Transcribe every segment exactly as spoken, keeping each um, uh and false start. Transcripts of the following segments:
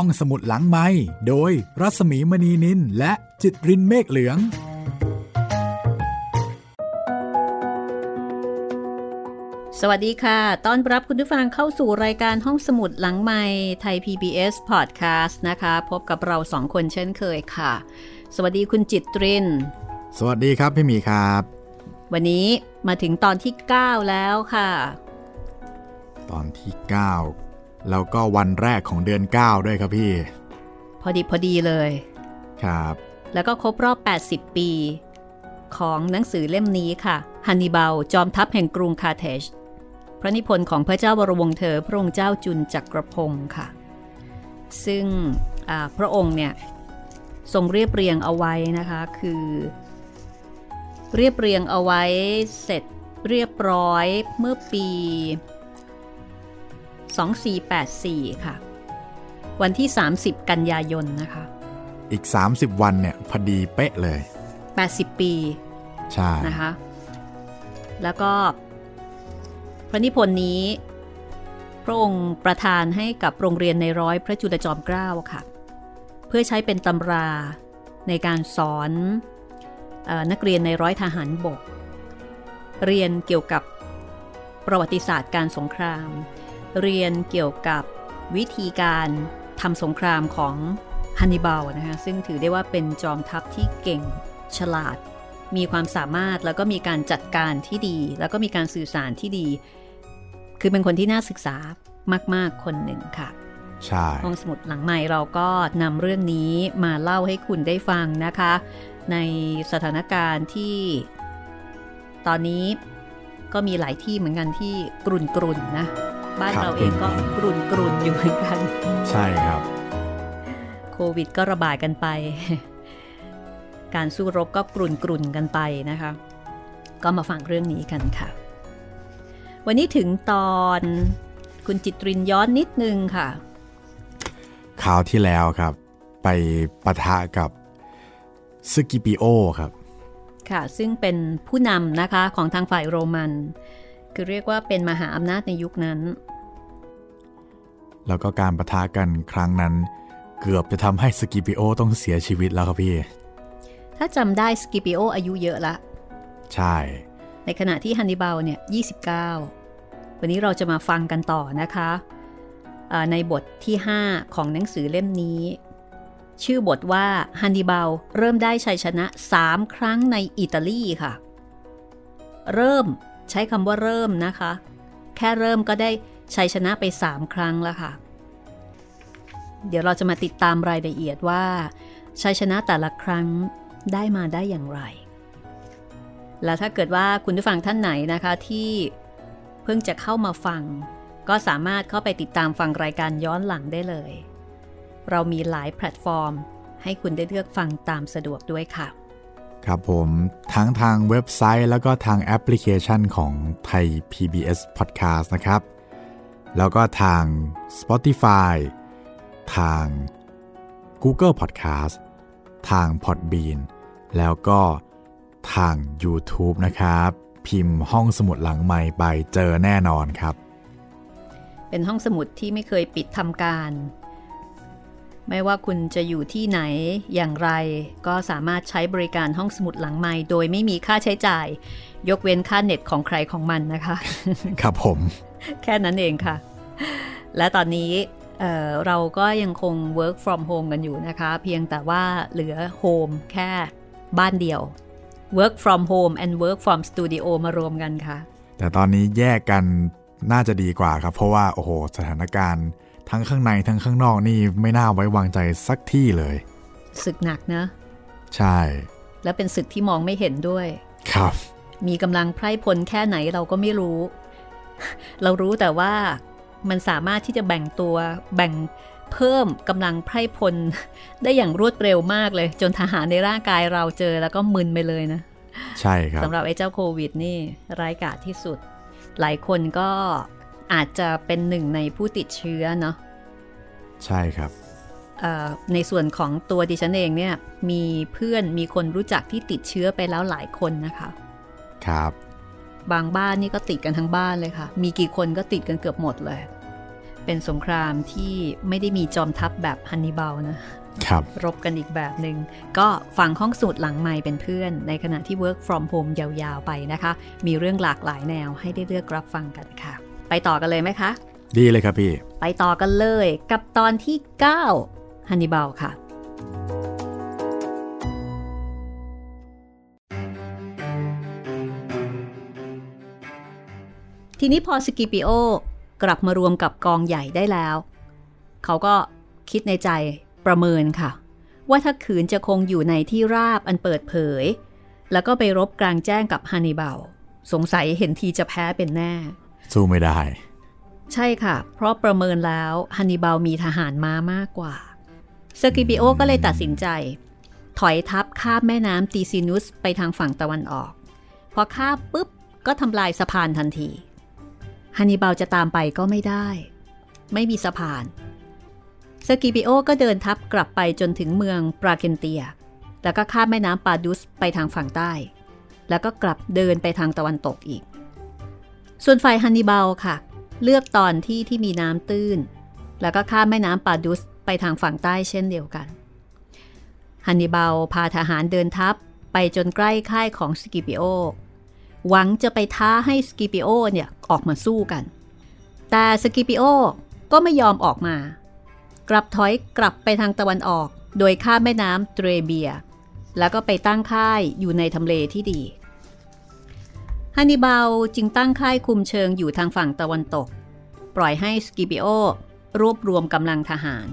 ห้องสมุดหลังไมค์โดยรัสมีมณีนินและจิตรินเมฆเหลืองสวัสดีค่ะต้อนรับคุณผู้ฟังเข้าสู่รายการห้องสมุดหลังไมค์ไทย พี บี เอส Podcast นะคะพบกับเราสองคนเช่นเคยค่ะสวัสดีคุณจิตรินสวัสดีครับพี่หมีครับวันนี้มาถึงตอนที่เก้าแล้วค่ะตอนที่เก้าแล้วก็วันแรกของเดือนเก้าด้วยครับพี่พอดีพอดีเลยครับแล้วก็ครบรอบแปดสิบปีของหนังสือเล่มนี้ค่ะฮันนิบาลจอมทัพแห่งกรุงคาร์เทจพระนิพนธ์ของพระเจ้าวรวงศ์เธอพระองค์เจ้าจุลจักรพงศ์ค่ะซึ่งพระองค์เนี่ยทรงเรียบเรียงเอาไว้นะคะคือเรียบเรียงเอาไว้เสร็จเรียบร้อยเมื่อปีสองพันสี่ร้อยแปดสิบสี่ค่ะวันที่สามสิบกันยายนนะคะอีกสามสิบวันเนี่ยพอดีเป๊ะเลยแปดสิบปีใช่นะคะแล้วก็พระนิพนธ์นี้พระองค์ประทานให้กับโรงเรียนในร้อยพระจุลจอมเกล้าค่ะเพื่อใช้เป็นตำราในการสอนนักเรียนในร้อยทหารบกเรียนเกี่ยวกับประวัติศาสตร์การสงครามเรียนเกี่ยวกับวิธีการทำสงครามของฮันนิบาลนะคะซึ่งถือได้ว่าเป็นจอมทัพที่เก่งฉลาดมีความสามารถแล้วก็มีการจัดการที่ดีแล้วก็มีการสื่อสารที่ดีคือเป็นคนที่น่าศึกษามากๆคนหนึ่งค่ะใช่ห้องสมุดหลังใหม่เราก็นำเรื่องนี้มาเล่าให้คุณได้ฟังนะคะในสถานการณ์ที่ตอนนี้ก็มีหลายที่เหมือนกันที่กรุ่นๆนะบ้านเราเองก็กรุ่นๆอยู่เหมือนกันใช่ครับโควิดก็ระบาดกันไปการสู้รบก็กรุ่นๆกันไปนะคะก็มาฟังเรื่องนี้กันค่ะวันนี้ถึงตอนคุณจิตรินย้อนนิดนึงค่ะคราวที่แล้วครับไปปะทะกับสกิปิโอครับค่ะซึ่งเป็นผู้นำนะคะของทางฝ่ายโรมันคือเรียกว่าเป็นมหาอำนาจในยุคนั้นแล้วก็การปะทะกันครั้งนั้นเกือบจะทำให้สกิปิโอต้องเสียชีวิตแล้วครับพี่ถ้าจำได้สกิปิโออายุเยอะละใช่ในขณะที่ฮันนิบาลเนี่ยยี่สิบเก้าวันนี้เราจะมาฟังกันต่อนะคะในบทที่ห้าของหนังสือเล่มนี้ชื่อบทว่าฮันนิบาลเริ่มได้ชัยชนะสามครั้งในอิตาลีค่ะเริ่มใช้คำว่าเริ่มนะคะแค่เริ่มก็ได้ชัยชนะไปสามครั้งแล้วค่ะเดี๋ยวเราจะมาติดตามรายละเอียดว่าชัยชนะแต่ละครั้งได้มาได้อย่างไรและถ้าเกิดว่าคุณผู้ฟังท่านไหนนะคะที่เพิ่งจะเข้ามาฟังก็สามารถเข้าไปติดตามฟังรายการย้อนหลังได้เลยเรามีหลายแพลตฟอร์มให้คุณได้เลือกฟังตามสะดวกด้วยค่ะครับผมทั้งทางเว็บไซต์แล้วก็ทางแอปพลิเคชันของไทย พี บี เอส Podcast นะครับแล้วก็ทาง Spotify ทาง Google Podcast ทาง Podbean แล้วก็ทาง YouTube นะครับพิมพ์ห้องสมุดหลังไมค์ไปเจอแน่นอนครับเป็นห้องสมุดที่ไม่เคยปิดทำการไม่ว่าคุณจะอยู่ที่ไหนอย่างไรก็สามารถใช้บริการห้องสมุดหลังไมค์โดยไม่มีค่าใช้จ่ายยกเว้นค่าเน็ตของใครของมันนะคะครับผมแค่นั้นเองค่ะและตอนนี้ เอ่อ เราก็ยังคง work from home กันอยู่นะคะเพียงแต่ว่าเหลือ home แค่บ้านเดียว work from home and work from studio มารวมกันค่ะแต่ตอนนี้แยกกันน่าจะดีกว่าครับเพราะว่าโอ้โหสถานการณ์ทั้งข้างในทั้งข้างนอกนี่ไม่น่าไว้วางใจสักที่เลยศึกหนักนะใช่แล้วเป็นศึกที่มองไม่เห็นด้วยครับมีกำลังไพร่พลแค่ไหนเราก็ไม่รู้เรารู้แต่ว่ามันสามารถที่จะแบ่งตัวแบ่งเพิ่มกำลังไพร่พลได้อย่างรวดเร็วมากเลยจนทหารในร่างกายเราเจอแล้วก็มึนไปเลยนะใช่ครับสำหรับไอ้เจ้าโควิดนี่ร้ายกาจที่สุดหลายคนก็อาจจะเป็นหนึ่งในผู้ติดเชื้อเนาะใช่ครับในส่วนของตัวดิฉันเองเนี่ยมีเพื่อนมีคนรู้จักที่ติดเชื้อไปแล้วหลายคนนะคะครับบางบ้านนี่ก็ติดกันทั้งบ้านเลยค่ะมีกี่คนก็ติดกันเกือบหมดเลย เป็นสงครามที่ไม่ได้มีจอมทัพแบบฮันนิบาลนะครับรบกันอีกแบบหนึ่งก็ฟังห้องสูตรหลังไมค์เป็นเพื่อนในขณะที่ work from home ยาวๆไปนะคะมีเรื่องหลากหลายแนวให้ได้เลือกรับฟังกันค่ะไปต่อกันเลยไหมคะดีเลยครับพี่ไปต่อกันเลยกับตอนที่เก้าฮันนิบาลค่ะทีนี้พอสกิปิโอกลับมารวมกับกองใหญ่ได้แล้วเขาก็คิดในใจประเมินค่ะว่าถ้าขืนจะคงอยู่ในที่ราบอันเปิดเผยแล้วก็ไปรบกลางแจ้งกับฮันนิบาลสงสัยเห็นทีจะแพ้เป็นแน่สู้ไม่ได้ใช่ค่ะเพราะประเมินแล้วฮันนิบาลมีทหารม้ามากกว่าสกิปิโอก็เลยตัดสินใจถอยทัพข้ามแม่น้ำตีซินุสไปทางฝั่งตะวันออกพอข้ามปุ๊บก็ทำลายสะพานทันทีฮันนิบาลจะตามไปก็ไม่ได้ไม่มีสะพานสกิปิโอก็เดินทัพกลับไปจนถึงเมืองปราเคนเตียแล้วก็ข้ามแม่น้ำปาดุสไปทางฝั่งใต้แล้วก็กลับเดินไปทางตะวันตกอีกส่วนฝ่ายฮันนิบาลค่ะเลือกตอนที่ที่มีน้ำตื้นแล้วก็ข้ามแม่น้ำปาดุสไปทางฝั่งใต้เช่นเดียวกันฮันนิบาลพาทหารเดินทัพไปจนใกล้ค่ายของสกิปิโอหวังจะไปท้าให้สกิปิโอเนี่ยออกมาสู้กันแต่สกิปิโอก็ไม่ยอมออกมากลับถอยกลับไปทางตะวันออกโดยข้ามแม่น้ำเทรเบียแล้วก็ไปตั้งค่ายอยู่ในทำเลที่ดีฮันนิบาลจึงตั้งค่ายคุมเชิงอยู่ทางฝั่งตะวันตกปล่อยให้สกิปิโอรวบรวมกำลังทหาร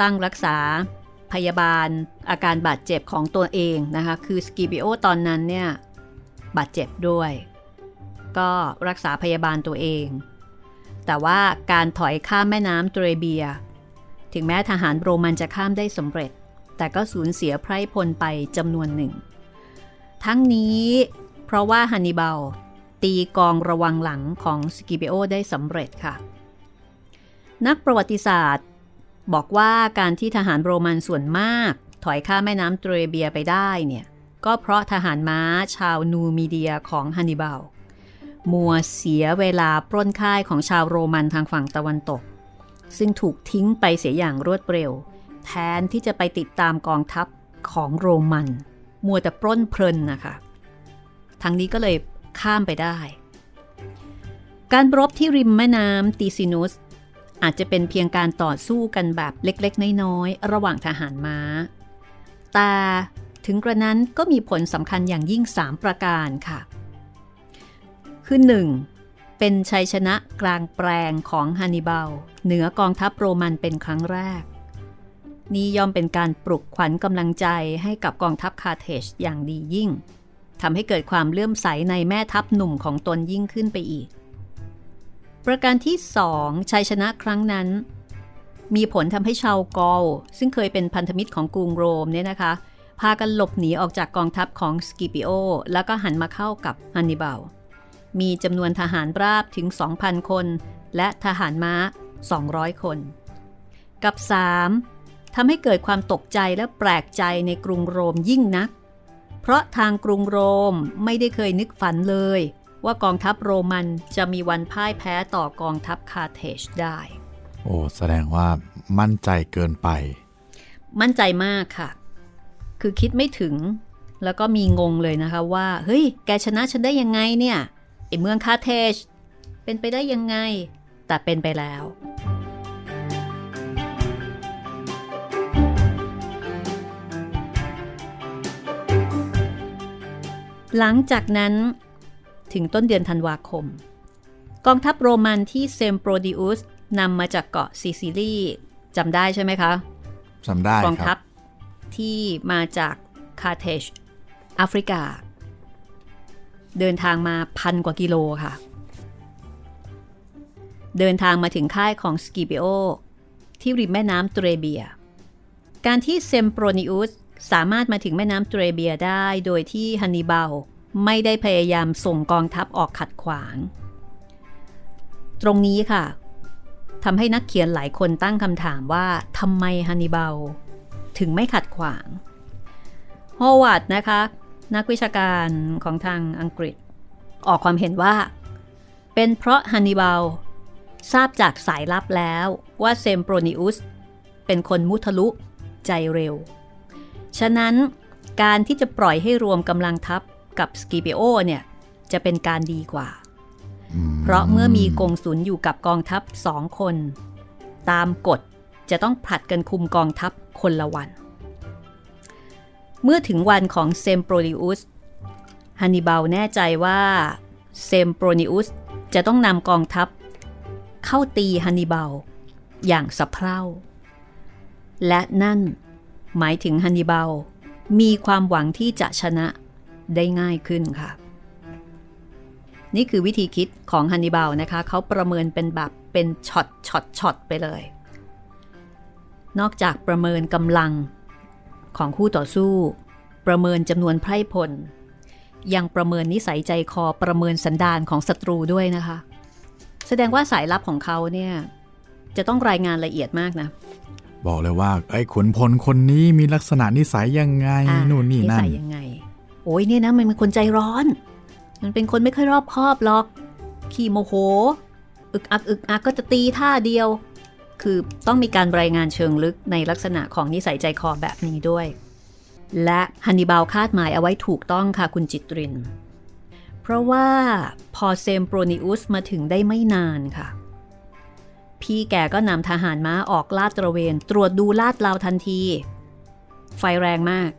ตั้งรักษาพยาบาลอาการบาดเจ็บของตัวเองนะคะคือสกิปิโอตอนนั้นเนี่ยบาดเจ็บด้วยก็รักษาพยาบาลตัวเองแต่ว่าการถอยข้ามแม่น้ำเทรเบียถึงแม้ทหารโรมันจะข้ามได้สำเร็จแต่ก็สูญเสียไพร่พลไปจำนวนหนึ่งทั้งนี้เพราะว่าฮันนิบาลตีกองระวังหลังของสกิปิโอได้สำเร็จค่ะนักประวัติศาสตร์บอกว่าการที่ทหารโรมันส่วนมากถอยข้ามแม่น้ำเทรเบียไปได้เนี่ยก็เพราะทหารม้าชาวนูมีเดียของฮันนิบาลมัวเสียเวลาปล้นค่ายของชาวโรมันทางฝั่งตะวันตกซึ่งถูกทิ้งไปเสียอย่างรวดเร็วแทนที่จะไปติดตามกองทัพของโรมันมัวแต่ปล้นเพลินนะคะทางนี้ก็เลยข้ามไปได้การรบที่ริมแม่น้ำตีซินุสอาจจะเป็นเพียงการต่อสู้กันแบบเล็กๆน้อยๆระหว่างทหารม้าแต่ถึงกระนั้นก็มีผลสำคัญอย่างยิ่งสามประการค่ะคือหนึ่งเป็นชัยชนะกลางแปลงของฮันนิบาลเหนือกองทัพโรมันเป็นครั้งแรกนี่ย่อมเป็นการปลุกขวัญกำลังใจให้กับกองทัพคาร์เทจอย่างดียิ่งทำให้เกิดความเลื่อมใสในแม่ทัพหนุ่มของตนยิ่งขึ้นไปอีกประการที่สองชัยชนะครั้งนั้นมีผลทำให้ชาวกอลซึ่งเคยเป็นพันธมิตรของกรุงโรมเนี่ยนะคะพากันหลบหนีออกจากกองทัพของสกิปิโอแล้วก็หันมาเข้ากับฮันนิบาลมีจำนวนทหารราบถึง สองพัน คนและทหารม้าสองร้อยคนกับสามทำให้เกิดความตกใจและแปลกใจในกรุงโรมยิ่งนักเพราะทางกรุงโรมไม่ได้เคยนึกฝันเลยว่ากองทัพโรมันจะมีวันพ่ายแพ้ต่อกองทัพคาร์เทจได้โอ้แสดงว่ามั่นใจเกินไปมั่นใจมากค่ะคือคิดไม่ถึงแล้วก็มีงงเลยนะคะว่าเฮ้ยแกชนะฉันได้ยังไงเนี่ยไอ้เมืองคาร์เทจเป็นไปได้ยังไงแต่เป็นไปแล้วหลังจากนั้นถึงต้นเดือนธันวาคมกองทัพโรมันที่เซมโปรดิอุสนำมาจากเกาะซิซิลีจำได้ใช่ไหมคะจำได้ครับกองทัพที่มาจากคาร์เทจแอฟริกาเดินทางมาพันกว่ากิโลค่ะเดินทางมาถึงค่ายของสกิปิโอที่ริมแม่น้ำเทรเบียการที่เซมโปรดิอุสสามารถมาถึงแม่น้ำเทรเบียได้โดยที่ฮันนิบาลไม่ได้พยายามส่งกองทัพออกขัดขวางตรงนี้ค่ะทำให้นักเขียนหลายคนตั้งคำถามว่าทำไมฮันนิบาลถึงไม่ขัดขวางฮอวาร์ดนะคะนักวิชาการของทางอังกฤษออกความเห็นว่าเป็นเพราะฮันนิบาล ทราบจากสายลับแล้วว่าเซมโปรนิอุสเป็นคนมุทะลุใจเร็วฉะนั้นการที่จะปล่อยให้รวมกำลังทัพกับสกิเปโอเนี่ยจะเป็นการดีกว่าเพราะเมื่อมีกงสุลอยู่กับกองทัพสองคนตามกฎจะต้องผลัดกันคุมกองทัพคนละวันเมื่อถึงวันของเซมโปรนิอุสฮันนิบาลแน่ใจว่าเซมโปรนิอุสจะต้องนำกองทัพเข้าตีฮันนิบาลอย่างสะเพร่าและนั่นหมายถึงฮันนิบาลมีความหวังที่จะชนะได้ง่ายขึ้นค่ะนี่คือวิธีคิดของฮันนิบาลนะคะเขาประเมินเป็นแบบเป็นช็อตช็อตช็อตไปเลยนอกจากประเมินกำลังของคู่ต่อสู้ประเมินจำนวนไพร่พลยังประเมินนิสัยใจคอประเมินสันดานของศัตรูด้วยนะคะแสดงว่าสายลับของเขาเนี่ยจะต้องรายงานละเอียดมากนะบอกเลยว่าไอ้ขุนพลคนนี้มีลักษณะนิสัยยังไงนู่นนี่นั่นนิสัยยังไงโอ้ยเนี่ยนะมันเป็นคนใจร้อนมันเป็นคนไม่ค่อยรอบคอบหรอกขี้โมโหอึกอักอึกอักก็จะตีท่าเดียวคือต้องมีการรายงานเชิงลึกในลักษณะของนิสัยใจคอแบบนี้ด้วยและฮันนิบาลคาดหมายเอาไว้ถูกต้องค่ะคุณจิตรินเพราะว่าพอเซมโปรนิอุสมาถึงได้ไม่นานค่ะพี่แกก็นำทหารม้าออกลาดตระเวนตรวจดูลาดเหลาทันทีไฟแรงมาก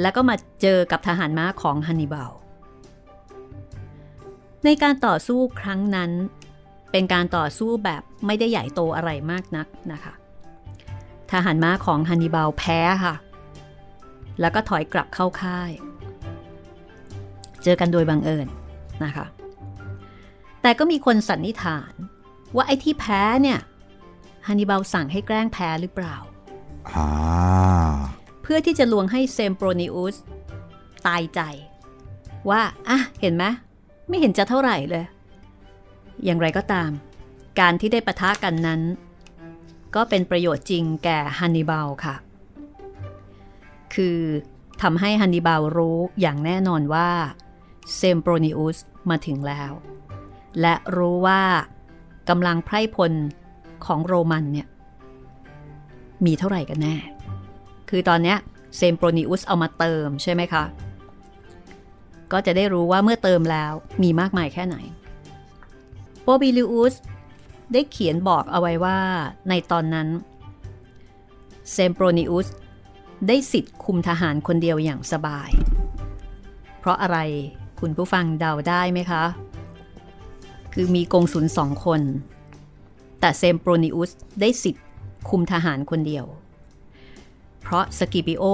แล้วก็มาเจอกับทหารม้าของฮันนิบาลในการต่อสู้ครั้งนั้นเป็นการต่อสู้แบบไม่ได้ใหญ่โตอะไรมากนักนะคะทหารม้าของฮันนิบาลแพ้ค่ะแล้วก็ถอยกลับเข้าค่ายเจอกันโดยบังเอิญนะคะแต่ก็มีคนสันนิษฐานว่าไอ้ที่แพ้เนี่ยฮันนิบาลสั่งให้แกล้งแพ้หรือเปล่า ah. เพื่อที่จะลวงให้เซมโปรนิอุสตายใจว่าอ่ะเห็นไหมไม่เห็นจะเท่าไหร่เลยอย่างไรก็ตามการที่ได้ปะทะกันนั้นก็เป็นประโยชน์จริงแก่ฮันนิบาลค่ะคือทำให้ฮันนิบาลรู้อย่างแน่นอนว่าเซมโปรนิอุสมาถึงแล้วและรู้ว่ากำลังไพร่พลของโรมันเนี่ยมีเท่าไหร่กันแน่คือตอนนี้เซมโปรนิอุสเอามาเติมใช่ไหมคะก็จะได้รู้ว่าเมื่อเติมแล้วมีมากมายแค่ไหนโปบิลิอุสได้เขียนบอกเอาไว้ว่าในตอนนั้นเซมโปรนิอุสได้สิทธิ์คุมทหารคนเดียวอย่างสบายเพราะอะไรคุณผู้ฟังเดาได้ไหมคะคือมีกงสุลสองคนแต่เซมโปรนิอุสได้สิทธิ์คุมทหารคนเดียวเพราะสกิปิโอ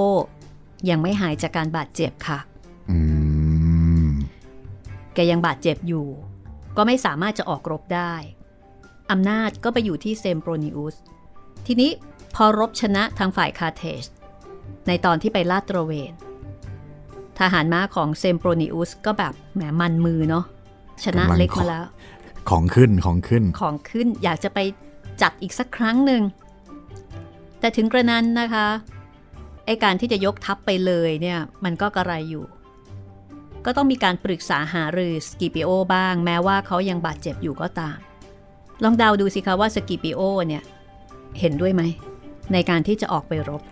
ยังไม่หายจากการบาดเจ็บค่ะ mm. แกยังบาดเจ็บอยู่ก็ไม่สามารถจะออกรบได้อำนาจก็ไปอยู่ที่เซมโปรนิอุสทีนี้พอรบชนะทางฝ่ายคาเทจในตอนที่ไปลาดตระเวนทหารม้าของเซมโปรนิอุสก็แบบแหมมันมือเนาะชนะเล็กมาแล้วของขึ้นของขึ้นของขึ้นอยากจะไปจัดอีกสักครั้งหนึ่งแต่ถึงกระนั้นนะคะไอ้การที่จะยกทัพไปเลยเนี่ยมันก็กระไรอยู่ก็ต้องมีการปรึกษาหารือสกิปิโอบ้างแม้ว่าเขายังบาดเจ็บอยู่ก็ตามลองเดาดูสิคะว่าสกิปิโอเนี่ยเห็นด้วยไหมในการที่จะออกไปรบ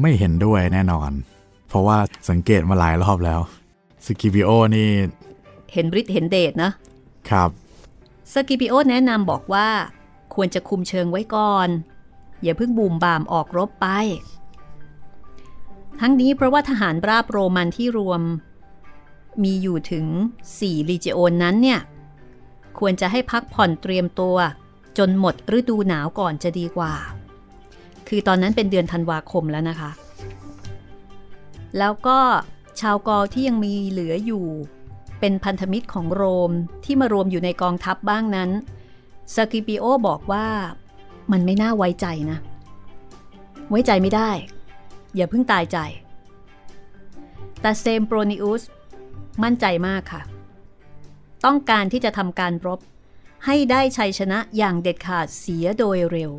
ไม่เห็นด้วยแน่นอนเพราะว่าสังเกตมาหลายรอบแล้วสกิปิโอนี่เห็นฤทธิ์เห็นเดชนะครับสกิปิโอแนะนำบอกว่าควรจะคุมเชิงไว้ก่อนอย่าเพิ่งบูมบามออกรบไปทั้งนี้เพราะว่าทหารราบโรมันที่รวมมีอยู่ถึงสี่ลีเจโอนนั้นเนี่ยควรจะให้พักผ่อนเตรียมตัวจนหมดฤดูหนาวก่อนจะดีกว่าคือตอนนั้นเป็นเดือนธันวาคมแล้วนะคะแล้วก็ชาวกอลที่ยังมีเหลืออยู่เป็นพันธมิตรของโรมที่มารวมอยู่ในกองทัพบ้างนั้นสกิปิโอบอกว่ามันไม่น่าไว้ใจนะไว้ใจไม่ได้อย่าเพิ่งตายใจแต่เซมโปรนิอุสมั่นใจมากค่ะต้องการที่จะทำการรบให้ได้ชัยชนะอย่างเด็ดขาดเสียโดยเร็ว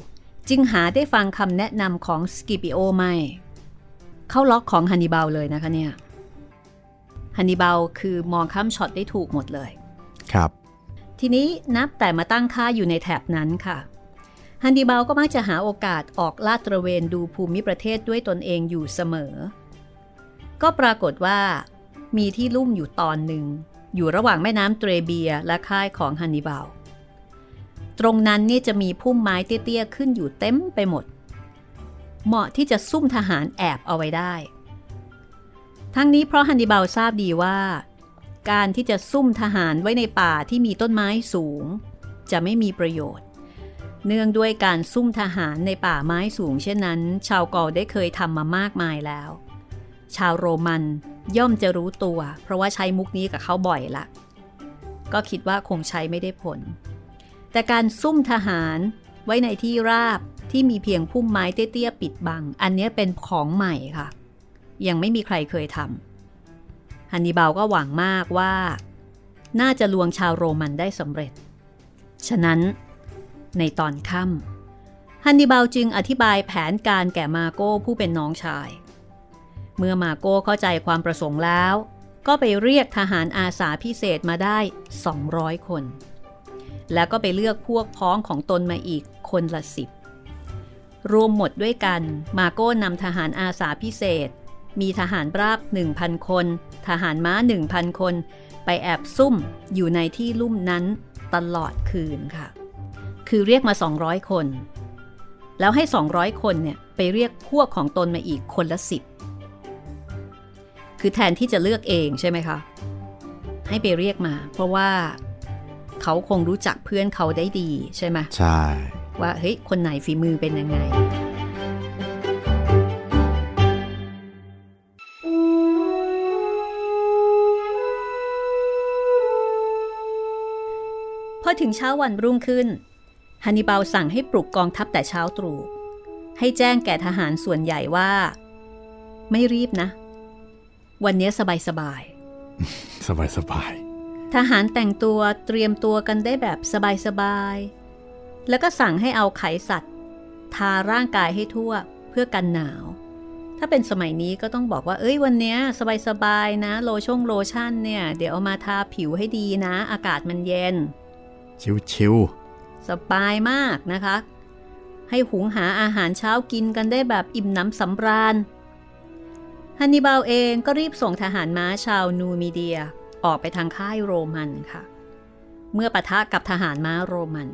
จึงหาได้ฟังคำแนะนำของสกิปิโอไม่เข้าล็อกของฮันนิบาลเลยนะคะเนี่ยฮันนิบาลคือมองข้ามช็อตได้ถูกหมดเลยครับ ทีนี้นับแต่มาตั้งค่าอยู่ในแถบนั้นค่ะฮันนิบาลก็มักจะหาโอกาสออกลาดตระเวนดูภูมิประเทศด้วยตนเองอยู่เสมอก็ปรากฏว่ามีที่ลุ่มอยู่ตอนหนึ่งอยู่ระหว่างแม่น้ำเตรเบียและค่ายของฮันนิบาลตรงนั้นนี่จะมีพุ่มไม้เตี้ยๆขึ้นอยู่เต็มไปหมดเหมาะที่จะซุ่มทหารแอบเอาไว้ได้ทั้งนี้เพราะฮันนิบาลทราบดีว่าการที่จะซุ่มทหารไว้ในป่าที่มีต้นไม้สูงจะไม่มีประโยชน์เนื่องด้วยการซุ่มทหารในป่าไม้สูงเช่นนั้นชาวกอลได้เคยทำมามากมายแล้วชาวโรมันย่อมจะรู้ตัวเพราะว่าใช้มุกนี้กับเขาบ่อยละก็คิดว่าคงใช้ไม่ได้ผลแต่การซุ่มทหารไว้ในที่ราบที่มีเพียงพุ่มไม้เตี้ยๆปิดบังอันนี้เป็นของใหม่ค่ะยังไม่มีใครเคยทำฮันนิบาลก็หวังมากว่าน่าจะลวงชาวโรมันได้สำเร็จฉะนั้นในตอนค่ำฮันนิบาลจึงอธิบายแผนการแก่มาโก้ผู้เป็นน้องชายเมื่อมาโก้เข้าใจความประสงค์แล้วก็ไปเรียกทหารอาสาพิเศษมาได้สองร้อยคนแล้วก็ไปเลือกพวกพ้องของตนมาอีกคนละสิบรวมหมดด้วยกันมาโก้นำทหารอาสาพิเศษมีทหารราบ หนึ่งพัน คนทหารม้า หนึ่งพัน คนไปแอบซุ่มอยู่ในที่ลุ่มนั้นตลอดคืนค่ะคือเรียกมาสองร้อยคนแล้วให้สองร้อยคนเนี่ยไปเรียกพวกของตนมาอีกคนละสิบคือแทนที่จะเลือกเองใช่ไหมคะให้ไปเรียกมาเพราะว่าเขาคงรู้จักเพื่อนเขาได้ดีใช่ไหมใช่ว่าเฮ้ยคนไหนฝีมือเป็นยังไงพอถึงเช้าวันรุ่งขึ้นฮันนิบาลสั่งให้ปลุกกองทัพแต่เช้าตรู่ให้แจ้งแก่ทหารส่วนใหญ่ว่าไม่รีบนะวันนี้สบายสบายสบายสบายทหารแต่งตัวเตรียมตัวกันได้แบบสบายสบายแล้วก็สั่งให้เอาไขสัตว์ทาร่างกายให้ทั่วเพื่อกันหนาวถ้าเป็นสมัยนี้ก็ต้องบอกว่าเอ้ยวันนี้สบายสบายนะโลชั่นโลชั่นเนี่ยเดี๋ยวเอามาทาผิวให้ดีนะอากาศมันเย็นชิวๆสบายมากนะคะให้หุงหาอาหารเช้ากินกันได้แบบอิ่มหนำสำราญฮันนิบาลเองก็รีบส่งทหารม้าชาวนูมิเดียออกไปทางค่ายโรมันค่ะเมื่อปะทะกับทหารม้าโรมัน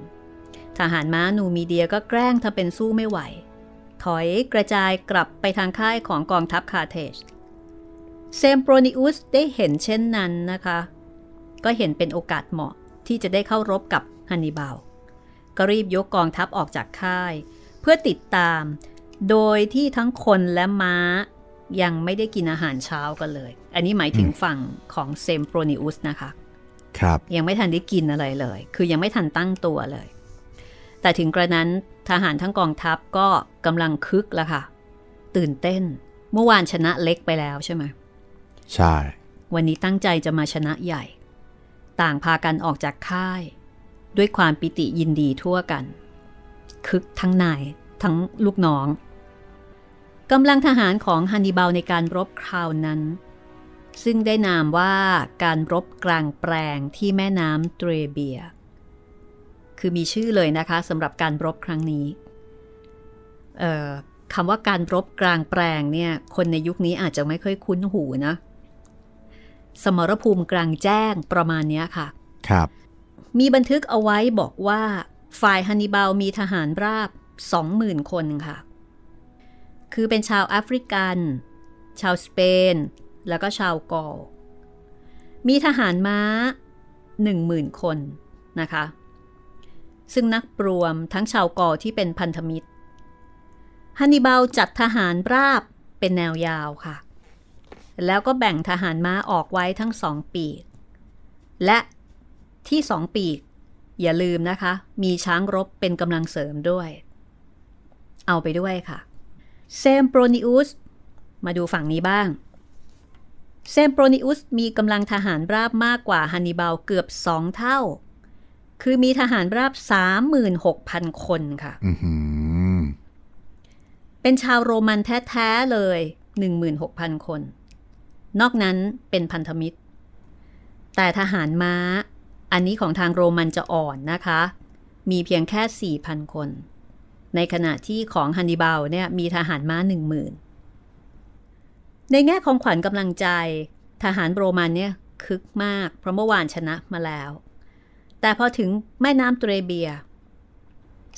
ทหารม้านูมิเดียก็แกล้งทำเป็นสู้ไม่ไหวถอยกระจายกลับไปทางค่ายของกองทัพคาร์เทจเซมโปรนิอุสได้เห็นเช่นนั้นนะคะก็เห็นเป็นโอกาสเหมาะที่จะได้เข้ารบกับฮันนิบาลก็รีบยกกองทัพออกจากค่ายเพื่อติดตามโดยที่ทั้งคนและม้ายังไม่ได้กินอาหารเช้ากันเลยอันนี้หมายถึงฝั่งของเซมโปรนิอุสนะคะครับยังไม่ทันได้กินอะไรเลยคือยังไม่ทันตั้งตัวเลยแต่ถึงกระนั้นทหารทั้งกองทัพก็กำลังคึกแล้วค่ะตื่นเต้นเมื่อวานชนะเล็กไปแล้วใช่ไหมใช่วันนี้ตั้งใจจะมาชนะใหญ่ต่างพากันออกจากค่ายด้วยความปิติยินดีทั่วกันคึกทั้งนายทั้งลูกน้องกำลังทหารของฮันนิบาลในการรบคราวนั้นซึ่งได้นามว่าการรบกลางแปลงที่แม่น้ำเตรเบียคือมีชื่อเลยนะคะสำหรับการรบครั้งนี้เอ่อคำว่าการรบกลางแปลงเนี่ยคนในยุคนี้อาจจะไม่ค่อยคุ้นหูนะสมรภูมิกลางแจ้งประมาณนี้ค่ะครับมีบันทึกเอาไว้บอกว่าฝ่ายฮันนิบาลมีทหารราบ สองหมื่น คนค่ะคือเป็นชาวแอฟริกันชาวสเปนแล้วก็ชาวกอลมีทหารม้า หนึ่งหมื่น คนนะคะซึ่งนักรวมทั้งชาวกอลที่เป็นพันธมิตรฮันนิบาลจัดทหารราบเป็นแนวยาวค่ะแล้วก็แบ่งทหารม้าออกไว้ทั้งสองปีกและที่สองปีกอย่าลืมนะคะมีช้างรบเป็นกำลังเสริมด้วยเอาไปด้วยค่ะเซมโปรนิอุสมาดูฝั่งนี้บ้างเซมโปรนิอุสมีกำลังทหารราบมากกว่าฮันนิบาลเกือบสองเท่าคือมีทหารราบ สามหมื่นหกพัน คนค่ะ mm-hmm. เป็นชาวโรมันแท้ๆเลย หนึ่งหมื่นหกพัน คนนอกนั้นเป็นพันธมิตรแต่ทหารม้า อันนี้ของทางโรมันจะอ่อนนะคะมีเพียงแค่ สี่พัน คนในขณะที่ของฮันนิบาลเนี่ยมีทหารม้า หนึ่งหมื่น ในแง่ของขวัญกำลังใจทหารโรมันเนี่ยคึกมากเพราะเมื่อวานชนะมาแล้วแต่พอถึงแม่น้ำเตรเบีย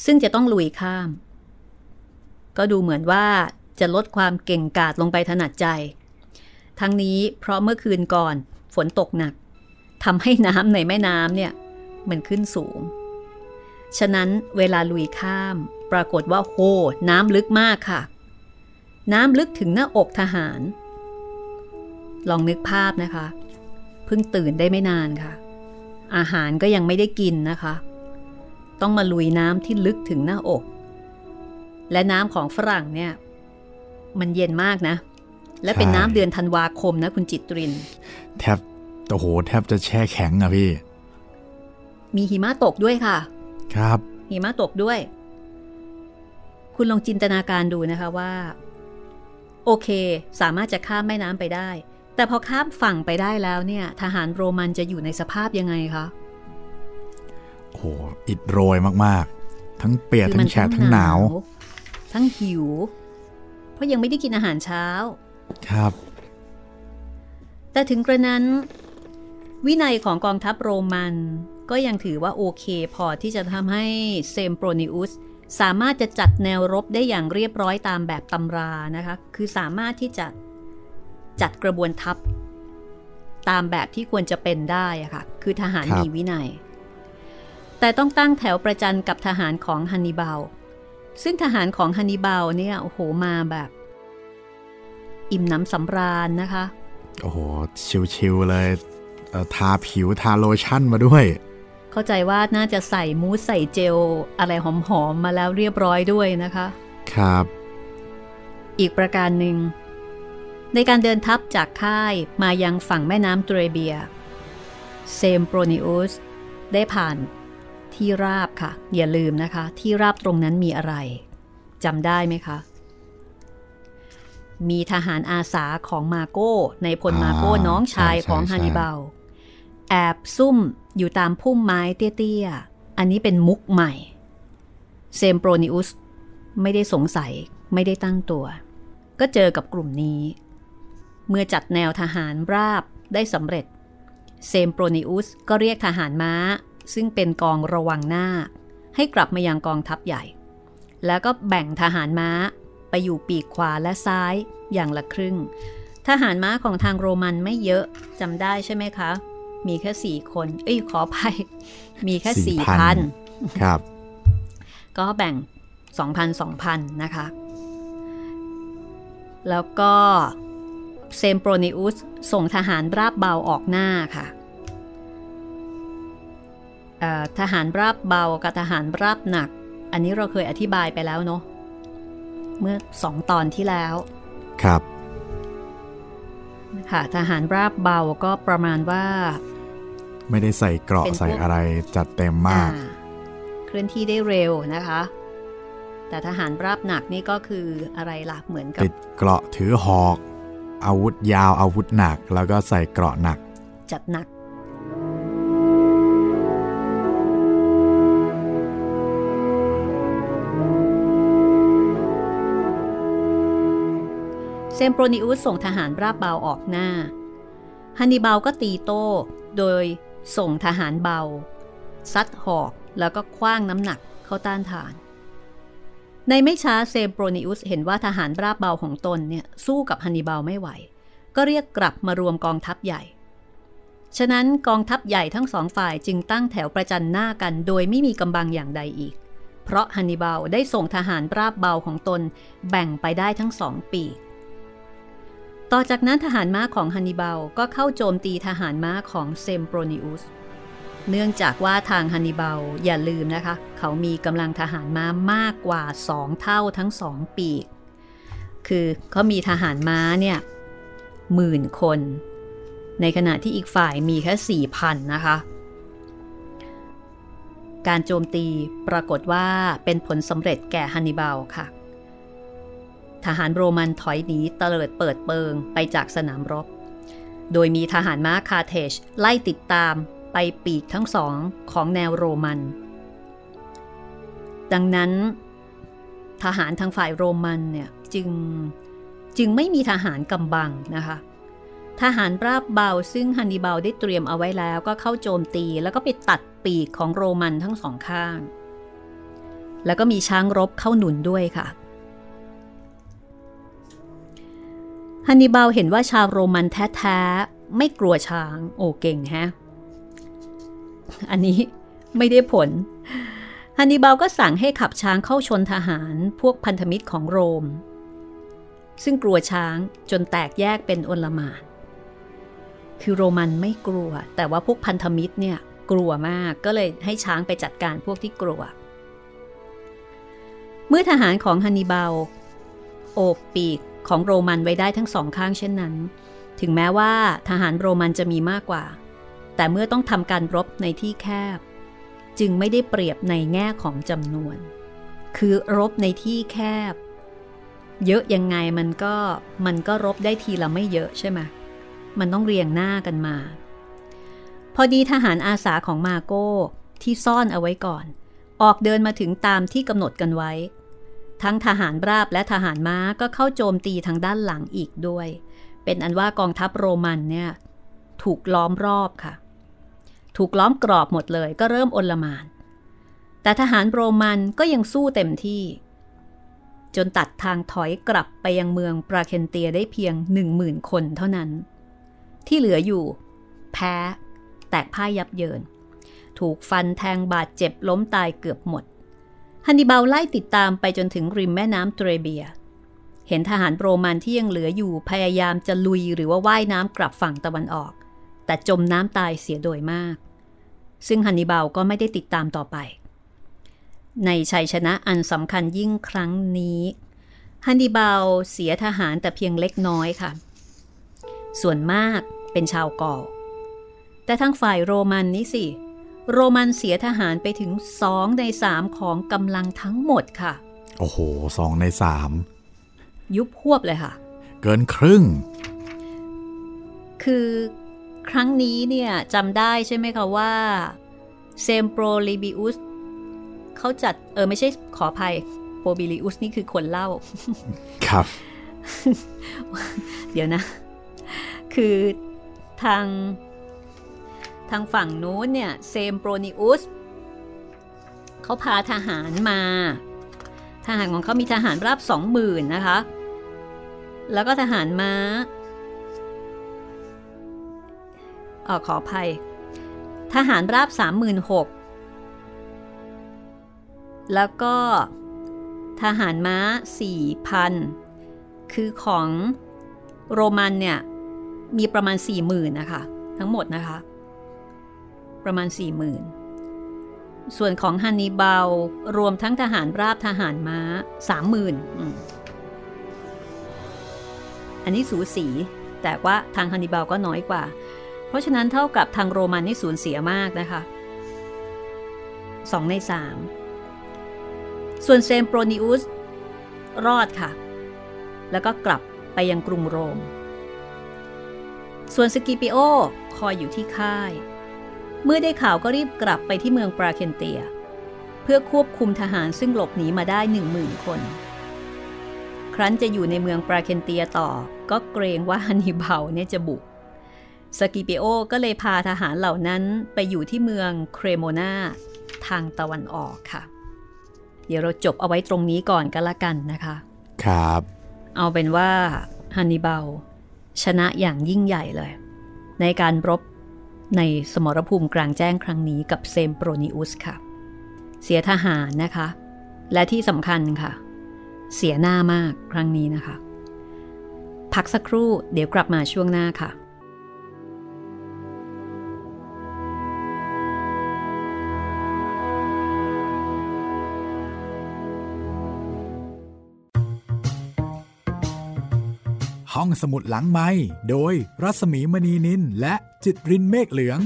ซึ่งจะต้องลุยข้ามก็ดูเหมือนว่าจะลดความเก่งกาจลงไปถนัดใจทั้งนี้เพราะเมื่อคืนก่อนฝนตกหนักทำให้น้ำในแม่น้ำเนี่ยมันขึ้นสูงฉะนั้นเวลาลุยข้ามปรากฏว่าโหน้ำลึกมากค่ะน้ำลึกถึงหน้าอกทหารลองนึกภาพนะคะเพิ่งตื่นได้ไม่นานค่ะอาหารก็ยังไม่ได้กินนะคะต้องมาลุยน้ำที่ลึกถึงหน้าอกและน้ำของฝรั่งเนี่ยมันเย็นมากนะและเป็นน้ำเดือนธันวาคมนะคุณจิตรินแทบโอ้โหแทบจะแช่แข็งอะพี่มีหิมะตกด้วยค่ะครับหิมะตกด้วยคุณลองจินตนาการดูนะคะว่าโอเคสามารถจะข้ามแม่น้ำไปได้แต่พอข้ามฝั่งไปได้แล้วเนี่ยทหารโรมันจะอยู่ในสภาพยังไงคะโอ้โหอิดโรยมากๆทั้งเปียกทั้งแฉะทั้งหนาวทั้งหิวเพราะยังไม่ได้กินอาหารเช้าครับแต่ถึงกระนั้นวินัยของกองทัพโรมันก็ยังถือว่าโอเคพอที่จะทำให้เซมโปรนิอุสสามารถจะจัดแนวรบได้อย่างเรียบร้อยตามแบบตำรานะคะคือสามารถที่จะจัดกระบวนทัพตามแบบที่ควรจะเป็นได้ค่ะคือทหารมีวินัยแต่ต้องตั้งแถวประจันกับทหารของฮันนิบาลซึ่งทหารของฮันนิบาลเนี่ยโอ้โหมาแบบอิ่มน้ำสำราญนะคะโอ้โหชิวๆเลยทาผิวทาโลชั่นมาด้วยเข้าใจว่าน่าจะใส่มูสใส่เจลอะไรหอมๆมาแล้วเรียบร้อยด้วยนะคะครับอีกประการหนึ่งในการเดินทัพจากค่ายมายังฝั่งแม่น้ำเตรเบียเซมโปรนิอุสได้ผ่านที่ราบค่ะอย่าลืมนะคะที่ราบตรงนั้นมีอะไรจำได้ไหมคะมีทหารอาสาของมาโก้ในพลมาโก้น้องชายของฮันนิบาลแอบซุ่มอยู่ตามพุ่มไม้เตี้ยๆอันนี้เป็นมุกใหม่เซมโปรนิอุสไม่ได้สงสัยไม่ได้ตั้งตัวก็เจอกับกลุ่มนี้เมื่อจัดแนวทหารราบได้สำเร็จเซมโปรนิอุสก็เรียกทหารม้าซึ่งเป็นกองระวังหน้าให้กลับมายังกองทัพใหญ่แล้วก็แบ่งทหารม้าไปอยู่ปีกขวาและซ้ายอย่างละครึ่งทหารม้าของทางโรมันไม่เยอะจำได้ใช่ไหมคะมีแค่สี่คนเอ้ยขออภัยมีแค่สี่พันครับก็แบ่งสองพันสองพันนะคะแล้วก็เซมโปรนิอุสส่งทหารราบเบาออกหน้าค่ะทหารราบเบากับทหารราบหนักอันนี้เราเคยอธิบายไปแล้วเนาะเมื่อสองตอนที่แล้วครับค่ะทหารราบเบาก็ประมาณว่าไม่ได้ใส่เกราะใส่อะไรจัดเต็มมากเคลื่อนที่ได้เร็วนะคะแต่ทหารราบหนักนี่ก็คืออะไรล่ะเหมือนกับติดเกราะถือหอกอาวุธยาวอาวุธหนักแล้วก็ใส่เกราะหนักจัดหนักเซมโปรนิอุสส่งทหารราบเบาออกหน้าฮันนิบาลก็ตีโต้โดยส่งทหารเบาซัดหอกแล้วก็ขว้างน้ำหนักเข้าต้านทานในไม่ช้าเซมโปรนิอุสเห็นว่าทหารราบเบาของตนเนี่ยสู้กับฮันนิบาลไม่ไหวก็เรียกกลับมารวมกองทัพใหญ่ฉะนั้นกองทัพใหญ่ทั้งสองฝ่ายจึงตั้งแถวประจันหน้ากันโดยไม่มีกำบังอย่างใดอีกเพราะฮันนิบาลได้ส่งทหารราบเบาของตนแบ่งไปได้ทั้งสองปีกต่อจากนั้นทหารม้าของฮันนิบาลก็เข้าโจมตีทหารม้าของเซมโปรนิอุสเนื่องจากว่าทางฮันนิบาลอย่าลืมนะคะเขามีกำลังทหารม้ามากกว่าสองเท่าทั้งสองปีกคือเขามีทหารม้าเนี่ยหมื่นคนในขณะที่อีกฝ่ายมีแค่ สี่พัน นะคะการโจมตีปรากฏว่าเป็นผลสำเร็จแก่ฮันนิบาลค่ะทหารโรมันถอยหนีเตลิดเปิดเปิงไปจากสนามรบโดยมีทหารม้าคาร์เทจไล่ติดตาม ไปปีกทั้งสองของแนวโรมันดังนั้นทหารทางฝ่ายโรมันเนี่ยจึงจึงไม่มีทหารกำบังนะคะทหารราบเบาซึ่งฮันนิบาลได้เตรียมเอาไว้แล้วก็เข้าโจมตีแล้วก็ไปตัดปีกของโรมันทั้งสองข้างแล้วก็มีช้างรบเข้าหนุนด้วยค่ะฮันนิบาลเห็นว่าชาวโรมันแท้ๆไม่กลัวช้างโอ้เก่งฮะอันนี้ไม่ได้ผลฮันนิบาลก็สั่งให้ขับช้างเข้าชนทหารพวกพันธมิตรของโรมซึ่งกลัวช้างจนแตกแยกเป็นโอลหม่านคือโรมันไม่กลัวแต่ว่าพวกพันธมิตรเนี่ยกลัวมากก็เลยให้ช้างไปจัดการพวกที่กลัวเมื่อทหารของฮันนิบาลโอบปีกของโรมันไว้ได้ทั้งสองข้างเช่นนั้นถึงแม้ว่าทหารโรมันจะมีมากกว่าแต่เมื่อต้องทำการรบในที่แคบจึงไม่ได้เปรียบในแง่ของจำนวนคือรบในที่แคบเยอะยังไงมันก็มันก็รบได้ทีละไม่เยอะใช่ไหมมันต้องเรียงหน้ากันมาพอดีทหารอาสาของมาโก้ที่ซ่อนเอาไว้ก่อนออกเดินมาถึงตามที่กำหนดกันไว้ทั้งทหารราบและทหารม้าก็เข้าโจมตีทางด้านหลังอีกด้วยเป็นอันว่ากองทัพโรมันเนี่ยถูกล้อมรอบค่ะถูกล้อมกรอบหมดเลยก็เริ่มโอลหม่านแต่ทหารโรมันก็ยังสู้เต็มที่จนตัดทางถอยกลับไปยังเมืองปราเคนเตียได้เพียง หนึ่งหมื่น คนเท่านั้นที่เหลืออยู่แพ้แตกพ่ายยับเยินถูกฟันแทงบาดเจ็บล้มตายเกือบหมดฮันนิบาลไล่ติดตามไปจนถึงริมแม่น้ำเทรเบียเห็นทหารโรมันที่ยังเหลืออยู่พยายามจะลุยหรือว่าว่ายน้ำกลับฝั่งตะวันออกแต่จมน้ำตายเสียโดยมากซึ่งฮันนิบาลก็ไม่ได้ติดตามต่อไปในชัยชนะอันสำคัญยิ่งครั้งนี้ฮันนิบาลเสียทหารแต่เพียงเล็กน้อยค่ะส่วนมากเป็นชาวกอลแต่ทางฝ่ายโรมันนี่สิโรมันเสียทหารไปถึงสองในสามของกำลังทั้งหมดค่ะโอ้โหสองในสามยุบหวบเลยค่ะเกินครึ่งคือครั้งนี้เนี่ยจำได้ใช่ไหมคะว่าเซมโปรลิบิอุสเขาจัดเออไม่ใช่ขออภัยโปรบิลิอุสนี่คือคนเล่าครับเดี๋ยวนะคือทางทางฝั่งนู้นเนี่ยเซมโปรนิอุสเขาพาทหารมาทหารของเขามีทหารราบ สองหมื่น นะคะแล้วก็ทหารม้าเอ่อขออภัยทหารราบ สามหมื่นหกพัน แล้วก็ทหารม้า สี่พัน คือของโรมันเนี่ยมีประมาณ สี่หมื่น นะคะทั้งหมดนะคะประมาณ สี่หมื่น ส่วนของฮันนิบาลรวมทั้งทหารราบทหารม้า สามหมื่น อืม อันนี้สูสีแต่ว่าทางฮันนิบาลก็น้อยกว่าเพราะฉะนั้นเท่ากับทางโรมันนี่สูญเสียมากนะคะสองในสามส่วนเซมโปรนิอุสรอดค่ะแล้วก็กลับไปยังกรุงโรมส่วนสกิปิโอคอยอยู่ที่ค่ายเมื่อได้ข่าวก็รีบกลับไปที่เมืองปราเคนเตียเพื่อควบคุมทหารซึ่งหลบหนีมาได้ หนึ่งหมื่น คนครั้นจะอยู่ในเมืองปราเคนเตียต่อก็เกรงว่าฮันนิบาลเนี่ยจะบุกสกิปิโอก็เลยพาทหารเหล่านั้นไปอยู่ที่เมืองเครโมนาทางตะวันออกค่ะเดี๋ยวเราจบเอาไว้ตรงนี้ก่อนก็แล้วกันนะคะครับเอาเป็นว่าฮันนิบาลชนะอย่างยิ่งใหญ่เลยในการรบในสมรภูมิกลางแจ้งครั้งนี้กับเซมโปรนิอุสค่ะเสียทหารนะคะและที่สำคัญค่ะเสียหน้ามากครั้งนี้นะคะพักสักครู่เดี๋ยวกลับมาช่วงหน้าค่ะห้องสมุดหลังไมค์โดยรัศมีมณีนินและจิตรินเมฆเหลือง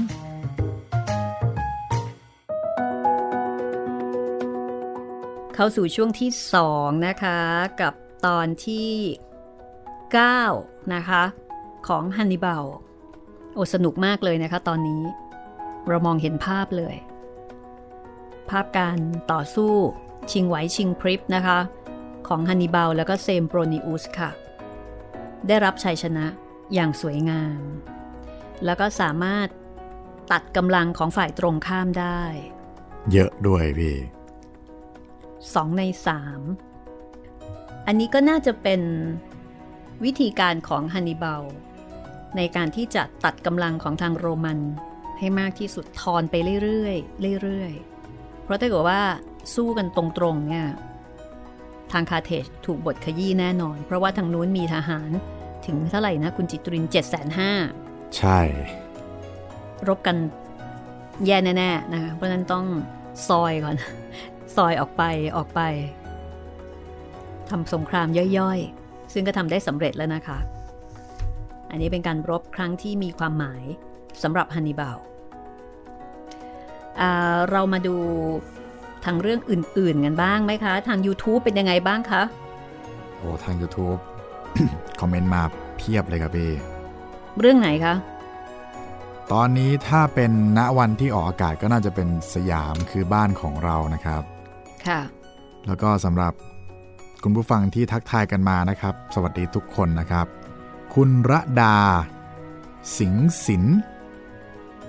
เข้าสู่ช่วงที่สองนะคะกับตอนที่เก้านะคะของฮันนิบาลโอ้สนุกมากเลยนะคะตอนนี้ เรามองเห็นภาพเลยภาพการต่อสู้ชิงไหวชิงพริบนะคะของฮันนิบาลแล้วก็เซมโปรนิอุสค่ะได้รับชัยชนะอย่างสวยงามแล้วก็สามารถตัดกำลังของฝ่ายตรงข้ามได้เยอะด้วยพี่สองในสามอันนี้ก็น่าจะเป็นวิธีการของฮันนิบาลในการที่จะตัดกำลังของทางโรมันให้มากที่สุดทอนไปเรื่อยๆเรื่อยๆเพราะถ้าเกิดว่าสู้กันตรงๆเนี่ยทางคาร์เทจถูกบทขยี้แน่นอนเพราะว่าทางนู้นมีทหารถึงเท่าไหร่นะคุณจิตริน เจ็ดแสนห้าหมื่น ใช่รบกันแย่แน่ๆนะคะเพราะนั้นต้องซอยก่อนซอยออกไปออกไปทำสงครามย่อยๆซึ่งก็ทำได้สำเร็จแล้วนะคะอันนี้เป็นการรบครั้งที่มีความหมายสำหรับฮันนิบาลเรามาดูทางเรื่องอื่นๆกันบ้างไหมคะทาง YouTube เป็นยังไงบ้างคะโอ้ทาง YouTube คอมเมนต์มาเพียบเลยครับพี่เรื่องไหนคะตอนนี้ถ้าเป็นณวันที่ออกอากาศก็น่าจะเป็นสยามคือบ้านของเรานะครับค่ะแล้วก็สำหรับคุณผู้ฟังที่ทักทายกันมานะครับสวัสดีทุกคนนะครับคุณระดาสิงห์ศิลป์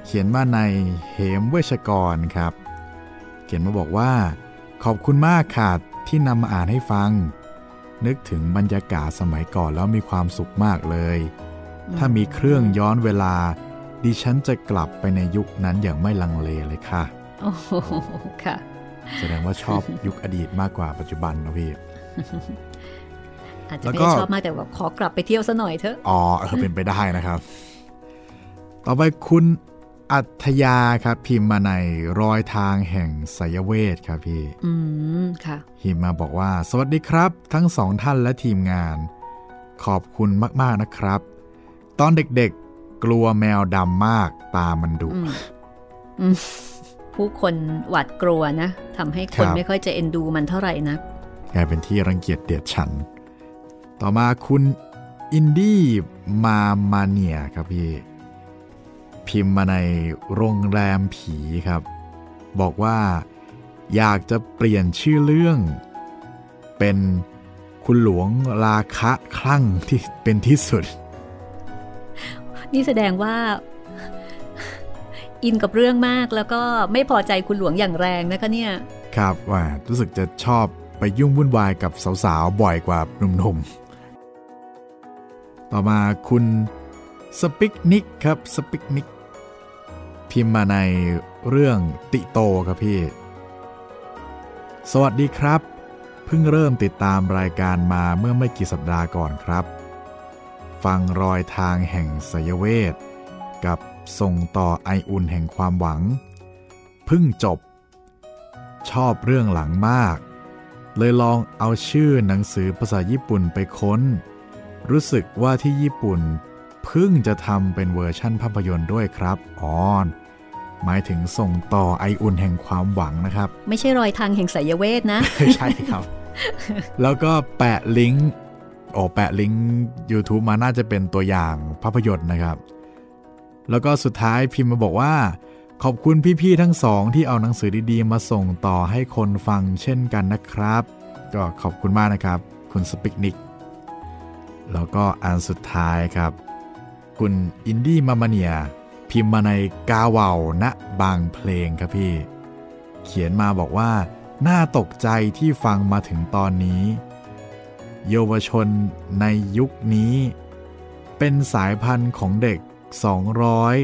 เขียนมาในเหมเวชกรครับเขียนมาบอกว่าขอบคุณมากค่ะที่นำมาอ่านให้ฟังนึกถึงบรรยากาศสมัยก่อนแล้วมีความสุขมากเลยถ้ามีเครื่องย้อนเวลาดิฉันจะกลับไปในยุคนั้นอย่างไม่ลังเลเลยค่ะโอ้โหค่ะแสดงว่าชอบยุคอดีตมากกว่าปัจจุบันนะพี่อาจจะไม่ชอบมากแต่แบบขอกลับไปเที่ยวซะหน่อยเถอะอ๋อเออเป็นไปได้นะครับต่อไปคุณอัธยาครับพิมพ์มาในรอยทางแห่งไสยเวทครับพี่อืมค่ะพิมพ์มาบอกว่าสวัสดีครับทั้งสองท่านและทีมงานขอบคุณมากๆนะครับตอนเด็กๆกลัวแมวดำมากตามันดุผู้คนหวาดกลัวนะทำให้คนไม่ค่อยจะเอ็นดูมันเท่าไหร่นักกลายเป็นที่รังเกียจเดียดฉันต่อมาคุณอินดี้มามาเนียครับพี่พิมพ์มาในโรงแรมผีครับบอกว่าอยากจะเปลี่ยนชื่อเรื่องเป็นคุณหลวงราคะคลั่งที่เป็นที่สุดนี่แสดงว่าอินกับเรื่องมากแล้วก็ไม่พอใจคุณหลวงอย่างแรงนะคะเนี่ยครับว่ารู้สึกจะชอบไปยุ่งวุ่นวายกับสาวๆบ่อยกว่าหนุ่มๆต่อมาคุณสปิกนิกครับสปิกนิกพิมพ์มาในเรื่องติโตครับพี่สวัสดีครับเพิ่งเริ่มติดตามรายการมาเมื่อไม่กี่สัปดาห์ก่อนครับฟังรอยทางแห่งไสยเวทกับส่งต่อไออุ่นแห่งความหวังเพิ่งจบชอบเรื่องหลังมากเลยลองเอาชื่อหนังสือภาษาญี่ปุ่นไปค้นรู้สึกว่าที่ญี่ปุ่นเพิ่งจะทำเป็นเวอร์ชั่นภาพยนตร์ด้วยครับอ๋อหมายถึงส่งต่อไออุ่นแห่งความหวังนะครับไม่ใช่รอยทางแห่งไสยเวทนะใช่ครับ แล้วก็แปะลิงก์โอ้แปะลิงก์ YouTube มาน่าจะเป็นตัวอย่างภาพยนตร์นะครับแล้วก็สุดท้ายพิมพ์มาบอกว่าขอบคุณพี่ๆทั้งสองที่เอาหนังสือดีๆมาส่งต่อให้คนฟังเช่นกันนะครับก็ขอบคุณมากนะครับคุณสปิกนิกแล้วก็อันสุดท้ายครับคุณอินดี้มามาเนียพิมพ์มาในกาเวาณบางเพลงครับพี่เขียนมาบอกว่าน่าตกใจที่ฟังมาถึงตอนนี้เยาวชนในยุคนี้เป็นสายพันธุ์ของเด็กสองร้อย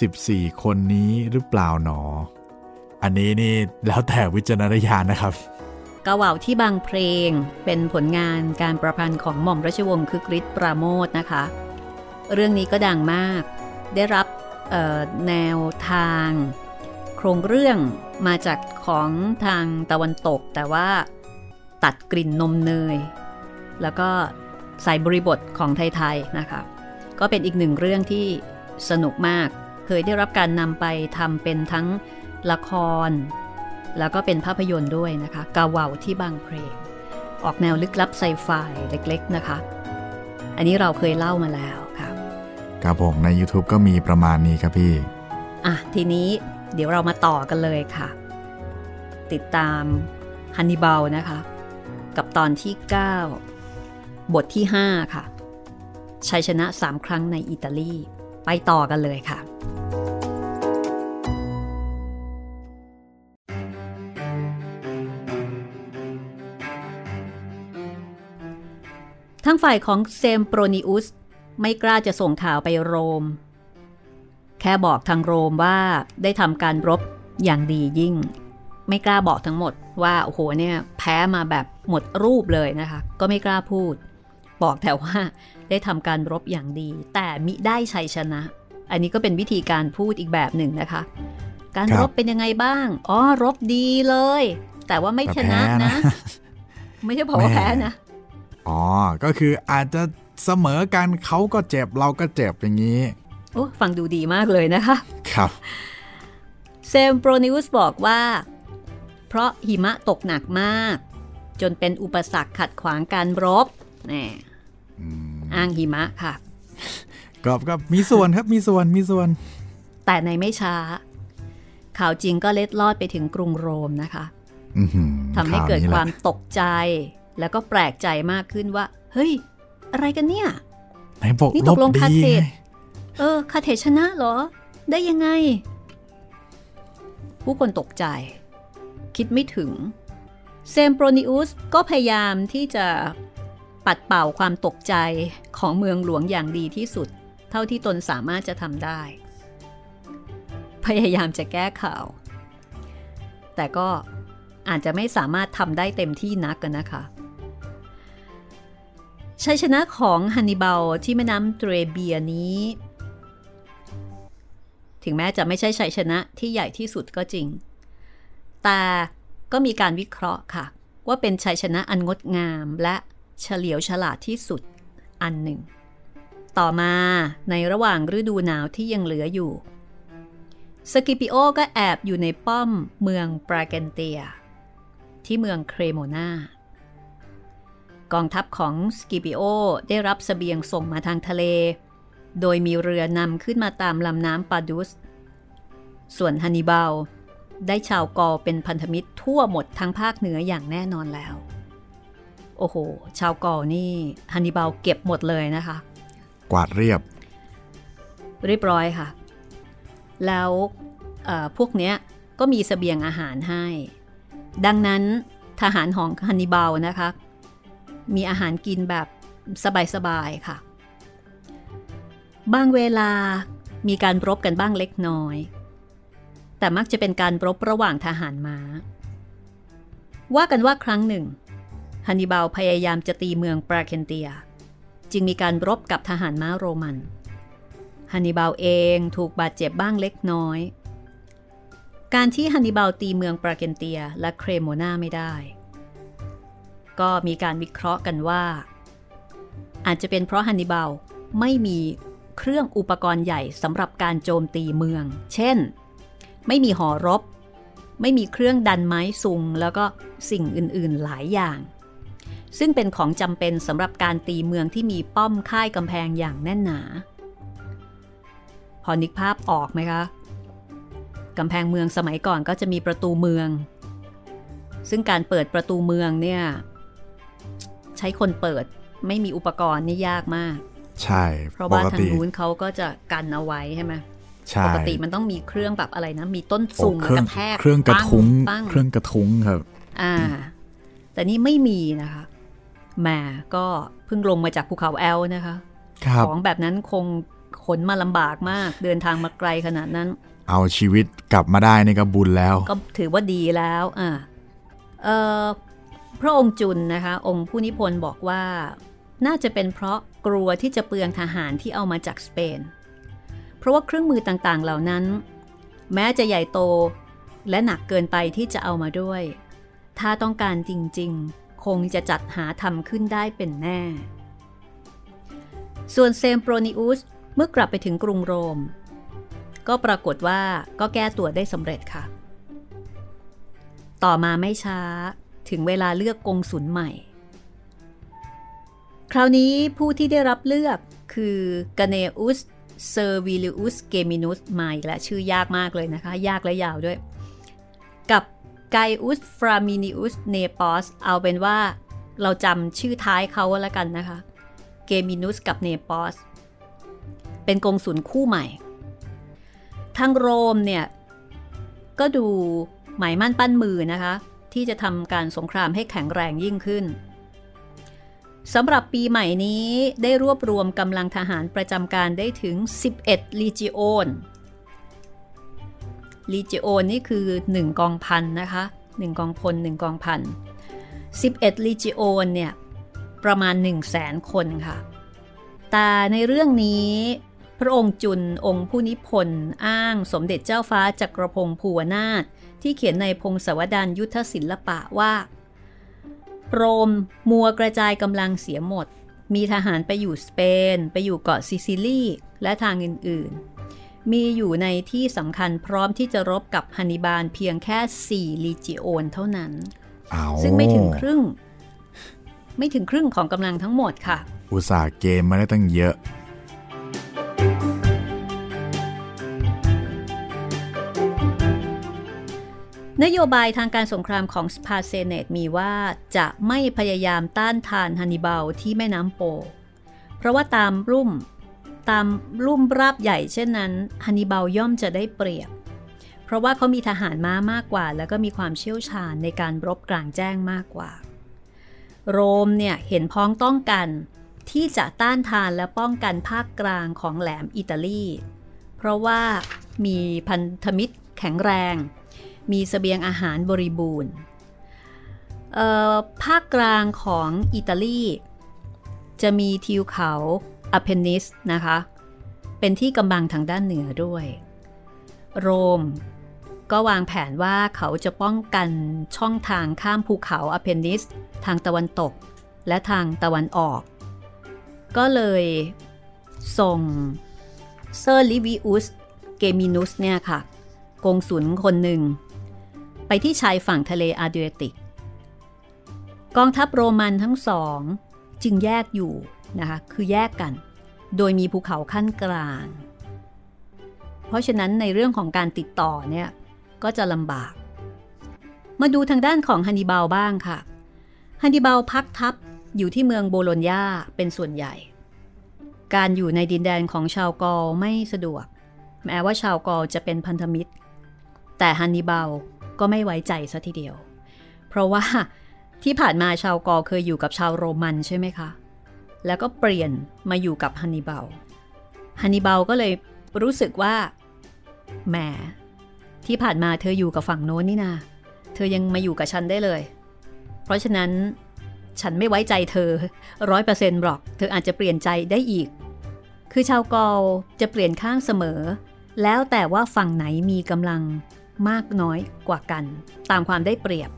สิบสี่คนนี้หรือเปล่าหนออันนี้นี่แล้วแต่วิจารณญาณนะครับกาเวาที่บางเพลงเป็นผลงานการประพันธ์ของหม่อมราชวงศ์คึกฤทธิ์ปราโมทนะคะเรื่องนี้ก็ดังมากได้รับแนวทางโครงเรื่องมาจากของทางตะวันตกแต่ว่าตัดกลิ่นนมเนยแล้วก็ใส่บริบทของไทยๆนะคะก็เป็นอีกหนึ่งเรื่องที่สนุกมากเคยได้รับการนำไปทำเป็นทั้งละครแล้วก็เป็นภาพยนตร์ด้วยนะคะกาเวาที่บางเพลงออกแนวลึกลับไซไฟเล็กๆนะคะอันนี้เราเคยเล่ามาแล้วค่ะครับผมใน YouTube ก็มีประมาณนี้ครับพี่ อ่ะทีนี้เดี๋ยวเรามาต่อกันเลยค่ะติดตามฮันนิบาลนะคะกับตอนที่เก้าบทที่ห้าค่ะชัยชนะสามครั้งในอิตาลีไปต่อกันเลยค่ะทั้งฝ่ายของเซมโปรนิอุสไม่กล้าจะส่งข่าวไปโรมแค่บอกทางโรมว่าได้ทำการรบอย่างดียิ่งไม่กล้าบอกทั้งหมดว่าโอ้โหเนี่ยแพ้มาแบบหมดรูปเลยนะคะก็ไม่กล้าพูดบอกแต่ว่าได้ทำการรบอย่างดีแต่มิได้ชัยชนะอันนี้ก็เป็นวิธีการพูดอีกแบบหนึ่งนะคะการรบเป็นยังไงบ้างอ๋อรบดีเลยแต่ว่าไม่ชนะนะไม่ใช่บอกว่าแพ้นะอ๋อก็คืออาจจะเสมอกันเขาก็เจ็บเราก็เจ็บอย่างนี้โอ้ฟังดูดีมากเลยนะคะครับเซมโปรนิอุสบอกว่าเพราะหิมะตกหนักมากจนเป็นอุปสรรคขัดขวางการรบนี่อ้างหิมะค่ะก็ก็มีส่วนครับมีส่วนมีส่วนแต่ในไม่ช้าข่าวจริงก็เล็ดลอดไปถึงกรุงโรมนะคะทำให้เกิดความตกใจแล้วก็แปลกใจมากขึ้นว่าเฮ้ยอะไรกันเนี่ยนี่ตกลงคาเทสเออคาเทสชนะเหรอได้ยังไงผู้คนตกใจคิดไม่ถึงเซมโปรนิอุสก็พยายามที่จะปัดเป่าความตกใจของเมืองหลวงอย่างดีที่สุดเท่าที่ตนสามารถจะทำได้พยายามจะแก้ข่าวแต่ก็อาจจะไม่สามารถทำได้เต็มที่นักกันนะคะชัยชนะของฮันนิบาลที่แม่น้ำเทรเบียนี้ถึงแม้จะไม่ใช่ชัยชนะที่ใหญ่ที่สุดก็จริงแต่ก็มีการวิเคราะห์ค่ะว่าเป็นชัยชนะอันงดงามและเฉลียวฉลาดที่สุดอันหนึ่งต่อมาในระหว่างฤดูหนาวที่ยังเหลืออยู่สกิปิโอก็แอบอยู่ในป้อมเมืองปราเกนเตียที่เมืองเครโมนากองทัพของสกิปิโอได้รับเสบียงส่งมาทางทะเลโดยมีเรือนำขึ้นมาตามลำน้ำปาดุสส่วนฮันนิบาลได้ชาวกอลเป็นพันธมิตรทั่วหมดทั้งภาคเหนืออย่างแน่นอนแล้วโอ้โหชาวกอลนี่ฮันนิบาลเก็บหมดเลยนะคะกวาดเรียบเรียบร้อยค่ะแล้วพวกเนี้ยก็มีเสบียงอาหารให้ดังนั้นทหารของฮันนิบาลนะคะมีอาหารกินแบบสบายๆค่ะบางเวลามีการรบกันบ้างเล็กน้อยแต่มักจะเป็นการรบระหว่างทหารม้าว่ากันว่าครั้งหนึ่งฮันนิบาลพยายามจะตีเมืองปราเคนเตียจึงมีการรบกับทหารม้าโรมันฮันนิบาลเองถูกบาดเจ็บบ้างเล็กน้อยการที่ฮันนิบาลตีเมืองปราเคนเตียและเครโมนาไม่ได้ก็มีการวิเคราะห์กันว่าอาจจะเป็นเพราะฮันนิบาลไม่มีเครื่องอุปกรณ์ใหญ่สำหรับการโจมตีเมืองเช่นไม่มีหอรบไม่มีเครื่องดันไม้ซุงแล้วก็สิ่งอื่นๆหลายอย่างซึ่งเป็นของจำเป็นสำหรับการตีเมืองที่มีป้อมค่ายกำแพงอย่างแน่นหนาพอนึกภาพออกไหมคะกำแพงเมืองสมัยก่อนก็จะมีประตูเมืองซึ่งการเปิดประตูเมืองเนี่ยใช้คนเปิดไม่มีอุปกรณ์นี่ยากมากใช่เพราะว่าทางนู้นเขาก็จะกันเอาไว้ใช่ไหมปกติมันต้องมีเครื่องแบบอะไรนะมีต้นสูงกระแทกเครื่องกระทุ้งเครื่องกระทุ้งครับอ่าแต่นี่ไม่มีนะคะแหมก็เพิ่งลงมาจากภูเขาแอลนะคะของแบบนั้นคงขนมาลำบากมากเดินทางมาไกลขนาดนั้นเอาชีวิตกลับมาได้นี่ก็บุญแล้วก็ถือว่าดีแล้วอ่าเอ่อพระองค์จุนนะคะองค์ผู้นิพนธ์บอกว่าน่าจะเป็นเพราะกลัวที่จะเปลืองทหารที่เอามาจากสเปนเพราะว่าเครื่องมือต่างๆเหล่านั้นแม้จะใหญ่โตและหนักเกินไปที่จะเอามาด้วยถ้าต้องการจริงๆคงจะจัดหาทำขึ้นได้เป็นแน่ส่วนเซมโปรนิอุสเมื่อกลับไปถึงกรุงโรมก็ปรากฏว่าก็แก้ตัวได้สำเร็จค่ะต่อมาไม่ช้าถึงเวลาเลือกกงสุลใหม่คราวนี้ผู้ที่ได้รับเลือกคือกาเนอุส เซอร์วิลิอุสเกมินุสมาอีกแล้วชื่อยากมากเลยนะคะยากและยาวด้วยกับไกอุสฟรามินิอุสเนปอสเอาเป็นว่าเราจำชื่อท้ายเขาแล้วกันนะคะเกมินุสกับเนปอสเป็นกงสุลคู่ใหม่ทางโรมเนี่ยก็ดูหมายมั่นปั้นมือนะคะที่จะทำการสงครามให้แข็งแรงยิ่งขึ้นสำหรับปีใหม่นี้ได้รวบรวมกำลังทหารประจำการได้ถึงสิบเอ็ดลีจิโอนลีจิโอนนี่คือหนึ่งกองพันนะคะหนึ่งกองพลหนึ่งกองพันสิบเอ็ดลีจิโอนเนี่ยประมาณ หนึ่งแสน คนค่ะแต่ในเรื่องนี้พระองค์จุลองค์ผู้นิพนธ์อ้างสมเด็จเจ้าฟ้าจักรพงศ์ภูวนาถที่เขียนในพงศาวดารยุทธศิลปะว่าโรมมัวกระจายกำลังเสียหมดมีทหารไปอยู่สเปนไปอยู่เกาะซิซิลีและทางอื่นๆมีอยู่ในที่สำคัญพร้อมที่จะรบกับฮันนิบาลเพียงแค่สี่ลีจิโอนเท่านั้นซึ่งไม่ถึงครึ่งไม่ถึงครึ่งของกำลังทั้งหมดค่ะอุตส่าห์เกมมาได้ตั้งเยอะนโยบายทางการสงครามของสปาร์เซเนตมีว่าจะไม่พยายามต้านทานฮันนิบาลที่แม่น้ำโปเพราะว่าตามรุ่มตามรุ่มราบใหญ่เช่นนั้นฮันนิบาลย่อมจะได้เปรียบเพราะว่าเขามีทหารม้ามากกว่าแล้วก็มีความเชี่ยวชาญในการรบกลางแจ้งมากกว่าโรมเนี่ยเห็นพ้องต้องกันที่จะต้านทานและป้องกันภาคกลางของแหลมอิตาลีเพราะว่ามีพันธมิตรแข็งแรงมีเสบียงอาหารบริบูรณ์ภาคกลางของอิตาลีจะมีทิวเขาอัพเพนนิสนะคะเป็นที่กำบังทางด้านเหนือด้วยโรมก็วางแผนว่าเขาจะป้องกันช่องทางข้ามภูเขาอัพเพนนิสทางตะวันตกและทางตะวันออกก็เลยส่งเซอร์ลิวิอุสเกมินุสเนี่ยค่ะกงสุลคนหนึ่งไปที่ชายฝั่งทะเลอาเดรียติกกองทัพโรมันทั้งสองจึงแยกอยู่นะคะคือแยกกันโดยมีภูเขาขั้นกลางเพราะฉะนั้นในเรื่องของการติดต่อเนี่ยก็จะลำบากมาดูทางด้านของฮันนิบาลบ้างค่ะฮันนิบาลพักทัพอยู่ที่เมืองโบโลญญาเป็นส่วนใหญ่การอยู่ในดินแดนของชาวกอลไม่สะดวกแม้ว่าชาวกอลจะเป็นพันธมิตรแต่ฮันนิบาลก็ไม่ไว้ใจซะทีเดียวเพราะว่าที่ผ่านมาชาวกอลเคยอยู่กับชาวโรมันใช่ไหมคะแล้วก็เปลี่ยนมาอยู่กับฮันนิบาลฮันนิบาลก็เลยรู้สึกว่าแหมที่ผ่านมาเธออยู่กับฝั่งโน้นนี่นาเธอยังมาอยู่กับฉันได้เลยเพราะฉะนั้นฉันไม่ไว้ใจเธอ ร้อยเปอร์เซ็นต์ หรอกเธออาจจะเปลี่ยนใจได้อีกคือชาวกอลจะเปลี่ยนข้างเสมอแล้วแต่ว่าฝั่งไหนมีกำลังมากน้อยกว่ากันตามความได้เปรียบ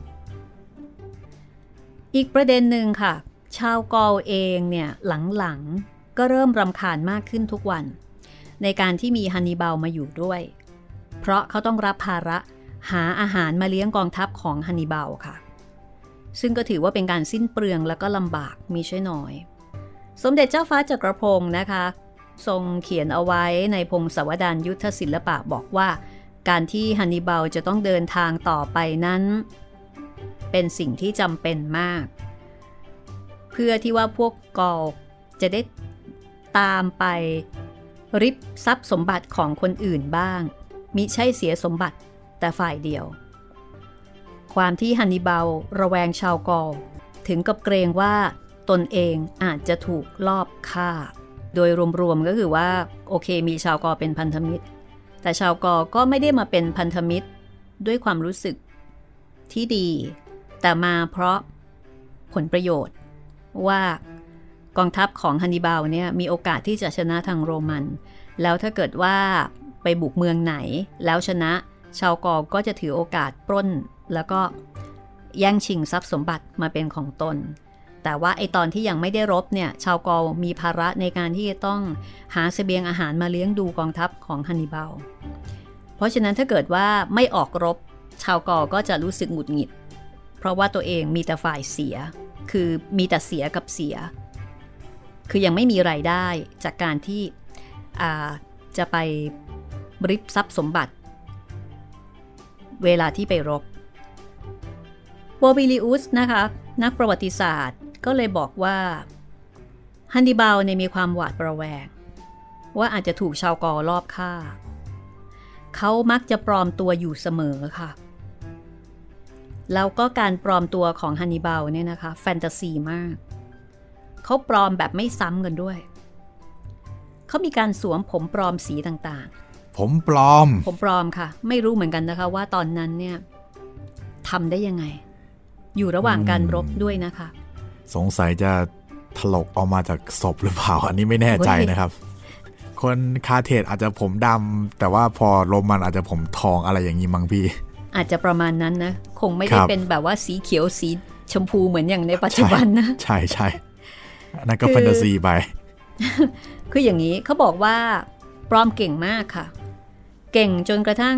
อีกประเด็นหนึ่งค่ะชาวกอลเองเนี่ยหลังๆก็เริ่มรำคาญมากขึ้นทุกวันในการที่มีฮันนิบาลมาอยู่ด้วยเพราะเขาต้องรับภาระหาอาหารมาเลี้ยงกองทัพของฮันนิบาลค่ะซึ่งก็ถือว่าเป็นการสิ้นเปลืองและก็ลำบากมิใช่น้อยสมเด็จเจ้าฟ้าจักรพงศ์นะคะทรงเขียนเอาไว้ในพงศาวดารยุทธศิลปะบอกว่าการที่ฮันนิบาลจะต้องเดินทางต่อไปนั้นเป็นสิ่งที่จำเป็นมากเพื่อที่ว่าพวกกอลจะได้ตามไปริบทรัพย์สมบัติของคนอื่นบ้างมิใช่เสียสมบัติแต่ฝ่ายเดียวความที่ฮันนิบาลระแวงชาวกอลถึงกับเกรงว่าตนเองอาจจะถูกลอบฆ่าโดยรวมๆก็คือว่าโอเคมีชาวกอลเป็นพันธมิตรแต่ชาวกอลก็ไม่ได้มาเป็นพันธมิตรด้วยความรู้สึกที่ดีแต่มาเพราะผลประโยชน์ว่ากองทัพของฮันนิบาลเนี่ยมีโอกาสที่จะชนะทางโรมันแล้วถ้าเกิดว่าไปบุกเมืองไหนแล้วชนะชาวกอลก็จะถือโอกาสปล้นแล้วก็แย่งชิงทรัพย์สมบัติมาเป็นของตนแต่ว่าไอตอนที่ยังไม่ได้รบเนี่ยชาวกอลมีภาระในการที่จะต้องหาเสบียงอาหารมาเลี้ยงดูกองทัพของฮันนิบาลเพราะฉะนั้นถ้าเกิดว่าไม่ออกรบชาวกอลก็จะรู้สึกหงุดหงิดเพราะว่าตัวเองมีแต่ฝ่ายเสียคือมีแต่เสียกับเสียคือยังไม่มีรายได้จากการที่ จะไปริบทรัพย์สมบัติเวลาที่ไปรบโวบิลิอุสนะคะนักประวัติศาสตร์ก็เลยบอกว่าฮันนิบาลเนี่ยมีความหวาดระแวงว่าอาจจะถูกชาวกอลอบฆ่าเขามักจะปลอมตัวอยู่เสมอค่ะแล้วก็การปลอมตัวของฮันนิบาลเนี่ยนะคะแฟนตาซีมากเขาปลอมแบบไม่ซ้ำกันด้วยเขามีการสวมผมปลอมสีต่างๆผมปลอมผมปลอมค่ะไม่รู้เหมือนกันนะคะว่าตอนนั้นเนี่ยทำได้ยังไงอยู่ระหว่างการรบด้วยนะคะสงสัยจะถลกออกมาจากศพหรือเปล่าอันนี้ไม่แน่ใจนะครับคนคาเทตอาจจะผมดำแต่ว่าพอโรมันอาจจะผมทองอะไรอย่างนี้มั้งพี่อาจจะประมาณนั้นนะคงไม่ได้เป็นแบบว่าสีเขียวสีชมพูเหมือนอย่างในปัจจุบันนะใช่ใช่นั่นก็แฟนตาซีไปคืออย่างนี้เขาบอกว่าปลอมเก่งมากค่ะเก่งจนกระทั่ง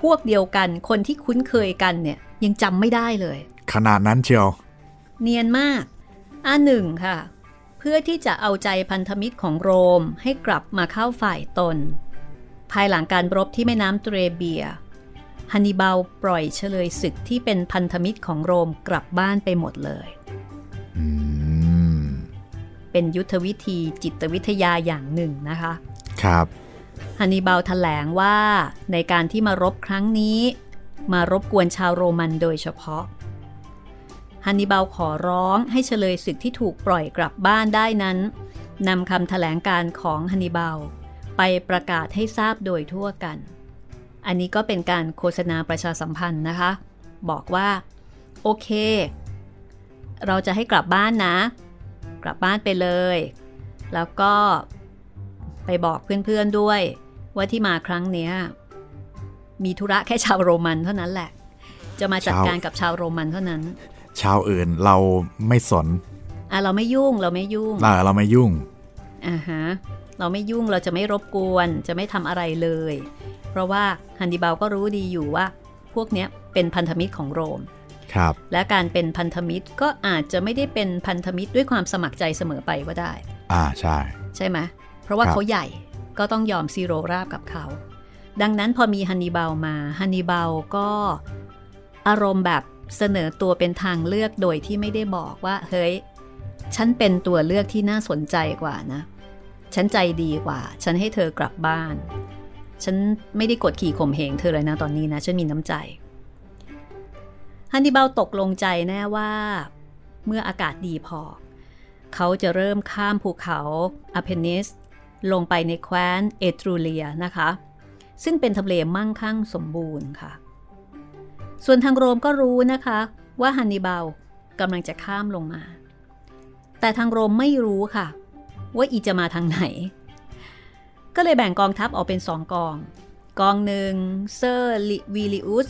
พวกเดียวกันคนที่คุ้นเคยกันเนี่ยยังจำไม่ได้เลยขนาดนั้นเชียวเนียนมากอันหนึ่งค่ะเพื่อที่จะเอาใจพันธมิตรของโรมให้กลับมาเข้าฝ่ายตนภายหลังการรบที่แม่น้ำเตรเบียฮันนิบาลปล่อยเฉลยศึกที่เป็นพันธมิตรของโรมกลับบ้านไปหมดเลยเป็นยุทธวิธีจิตวิทยาอย่างหนึ่งนะคะครับฮันนิบาลแถลงว่าในการที่มารบครั้งนี้มารบกวนชาวโรมันโดยเฉพาะฮันนิบาลขอร้องให้เฉลยศึกที่ถูกปล่อยกลับบ้านได้นั้นนำคำแถลงการของฮันนิบาลไปประกาศให้ทราบโดยทั่วกันอันนี้ก็เป็นการโฆษณาประชาสัมพันธ์นะคะบอกว่าโอเคเราจะให้กลับบ้านนะกลับบ้านไปเลยแล้วก็ไปบอกเพื่อนๆด้วยว่าที่มาครั้งเนี้ยมีธุระแค่ชาวโรมันเท่านั้นแหละจะมาจัดการกับชาวโรมันเท่านั้นชาวอื่นเราไม่สนอ่ะเราไม่ยุ่งเราไม่ยุ่งอ่ะเราไม่ยุ่งอ่าฮะเราไม่ยุ่งเราจะไม่รบกวนจะไม่ทำอะไรเลยเพราะว่าฮันนิบาลก็รู้ดีอยู่ว่าพวกเนี้ยเป็นพันธมิตรของโรมครับและการเป็นพันธมิตรก็อาจจะไม่ได้เป็นพันธมิตรด้วยความสมัครใจเสมอไปก็ได้อ่าใช่ใช่ไหมเพราะว่าเขาใหญ่ก็ต้องยอมซีโรราบกับเขาดังนั้นพอมีฮันนิบาลมาฮันนิบาลก็อารมณ์แบบเสนอตัวเป็นทางเลือกโดยที่ไม่ได้บอกว่าเฮ้ยฉันเป็นตัวเลือกที่น่าสนใจกว่านะฉันใจดีกว่าฉันให้เธอกลับบ้านฉันไม่ได้กดขี่ข่มเหงเธอเลยนะตอนนี้นะฉันมีน้ำใจฮันนิบาลตกลงใจแน่ว่าเมื่ออากาศดีพอเขาจะเริ่มข้ามภูเขาอาเพนิสลงไปในแคว้นเอตรูเลียนะคะซึ่งเป็นทำเลมั่งคั่งสมบูรณ์ค่ะส่วนทางโรมก็รู้นะคะว่าฮันนิบาลกำลังจะข้ามลงมาแต่ทางโรมไม่รู้ค่ะว่าอีจะมาทางไหนก็เลยแบ่งกองทัพออกเป็นสองกองกองหนึ่งเซอร์วิลิอุส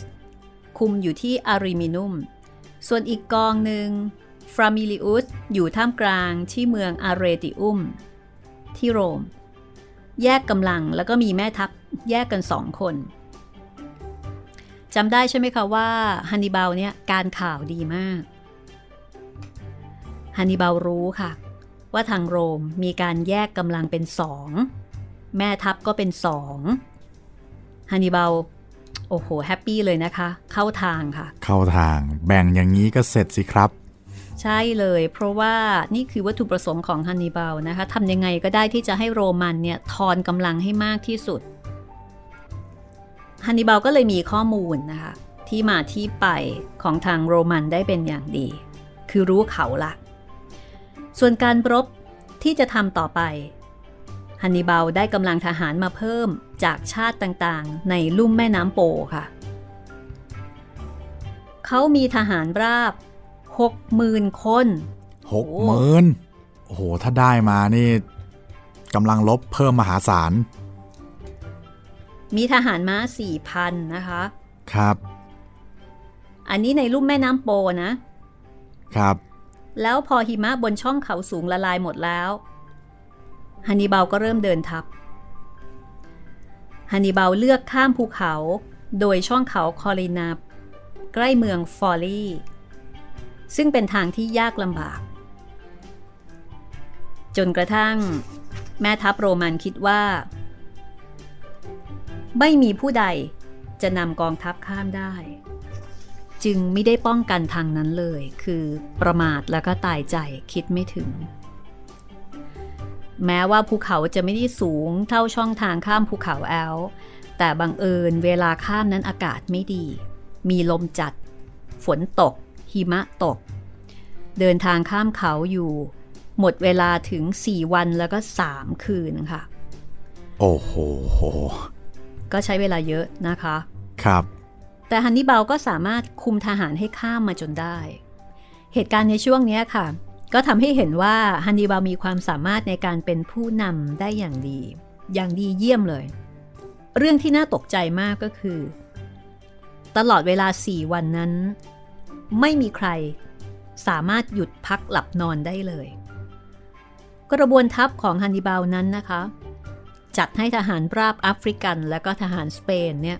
คุมอยู่ที่อาริมินุมส่วนอีกกองหนึ่งฟรามิลิอุสอยู่ท่ามกลางที่เมืองอาเรติอุมที่โรมแยกกำลังแล้วก็มีแม่ทัพแยกกันสองคนจำได้ใช่ไหมคะว่าฮันนิบาลเนี่ยการข่าวดีมากฮันนิบาลรู้ค่ะว่าทางโรมมีการแยกกำลังเป็นสองแม่ทัพก็เป็นสองฮันนิบาลโอ้โหแฮปปี้เลยนะคะเข้าทางค่ะเข้าทางแบ่งอย่างนี้ก็เสร็จสิครับใช่เลยเพราะว่านี่คือวัตถุประสงค์ของฮันนิบาลนะคะทำยังไงก็ได้ที่จะให้โรมันเนี่ยทอนกำลังให้มากที่สุดฮันนิบาลก็เลยมีข้อมูลนะคะที่มาที่ไปของทางโรมันได้เป็นอย่างดีคือรู้เขาละส่วนการรบที่จะทำต่อไปฮันนิบาลได้กำลังทหารมาเพิ่มจากชาติต่างๆในลุ่มแม่น้ำโปค่ะเขามีทหารราบ หกหมื่น คนหกหมื่นโอ้โหถ้าได้มานี่กำลังรบเพิ่มมหาศาลมีทหารม้า สี่พัน นะคะครับอันนี้ในลุ่มแม่น้ำโปนะครับแล้วพอหิมะบนช่องเขาสูงละลายหมดแล้วฮันนิบาลก็เริ่มเดินทัพฮันนิบาลเลือกข้ามภูเขาโดยช่องเขาคอลินาใกล้เมืองฟอลีซึ่งเป็นทางที่ยากลำบากจนกระทั่งแม่ทัพโรมันคิดว่า ไม่มีผู้ใดจะนำกองทัพข้ามได้จึงไม่ได้ป้องกันทางนั้นเลยคือประมาทแล้วก็ตายใจคิดไม่ถึงแม้ว่าภูเขาจะไม่ได้สูงเท่าช่องทางข้ามภูเขาแอลแต่บังเอิญเวลาข้ามนั้นอากาศไม่ดีมีลมจัดฝนตกหิมะตกเดินทางข้ามเขาอยู่หมดเวลาถึงสี่วันแล้วก็สามคืนค่ะโอ้โหก็ใช้เวลาเยอะนะคะครับแต่ฮันนิบาลก็สามารถคุมทหารให้ข้ามมาจนได้เหตุการณ์ในช่วงนี้ค่ะก็ทำให้เห็นว่าฮันนิบาลมีความสามารถในการเป็นผู้นำได้อย่างดีอย่างดีเยี่ยมเลยเรื่องที่น่าตกใจมากก็คือตลอดเวลาสี่วันนั้นไม่มีใครสามารถหยุดพักหลับนอนได้เลยกระบวนทัพของฮันนิบาลนั้นนะคะจัดให้ทหารราบแอฟริกันและก็ทหารสเปนเนี่ย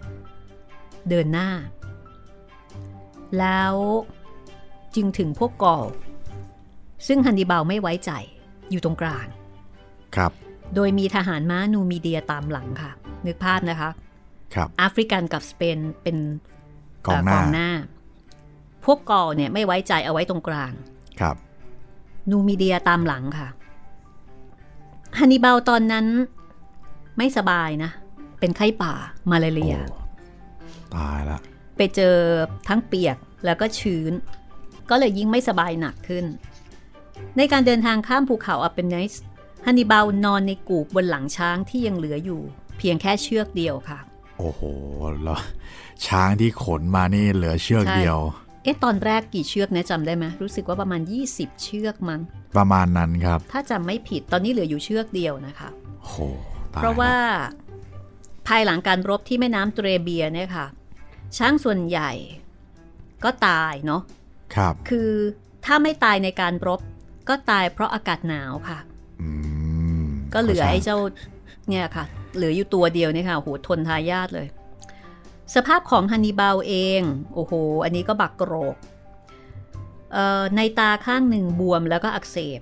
เดินหน้าแล้วจึงถึงพวกกอลซึ่งฮันนิบาลไม่ไว้ใจอยู่ตรงกลางครับโดยมีทหารม้านูมีเดียตามหลังค่ะนึกภาพนะคะครับแอฟริกันกับสเปนเป็นกองหน้า, หน้าพวกกอลเนี่ยไม่ไว้ใจเอาไว้ตรงกลางครับนูมีเดียตามหลังค่ะฮันนิบาลตอนนั้นไม่สบายนะเป็นไข้ป่ามาลาเรียตายละไปเจอทั้งเปียกแล้วก็ชื้นก็เลยยิ่งไม่สบายหนักขึ้นในการเดินทางข้ามภูเขาอัปเปนไนส์ฮันนิบาลนอนในกูบบนหลังช้างที่ยังเหลืออยู่เพียงแค่เชือกเดียวค่ะโอ้โหแล้วช้างที่ขนมานี่เหลือเชือกเดียวเอ๊ะตอนแรกกี่เชือกนะจำได้ไหมรู้สึกว่าประมาณยี่สิบเชือกมั้งประมาณนั้นครับถ้าจำไม่ผิดตอนนี้เหลืออยู่เชือกเดียวนะคะโอ้โหเพราะว่าภายหลังการรบที่แม่น้ำเตรเบียเนี่ยค่ะช้างส่วนใหญ่ก็ตายเนาะครับคือถ้าไม่ตายในการรบก็ตายเพราะอากาศหนาวค่ะก็เหลือไอ้เจ้าเนี่ยค่ะเหลืออยู่ตัวเดียวเนี่ยค่ะโหทนทายาทเลยสภาพของฮันนิบาลเองโอ้โหอันนี้ก็บักโกรกในตาข้างหนึ่งบวมแล้วก็อักเสบ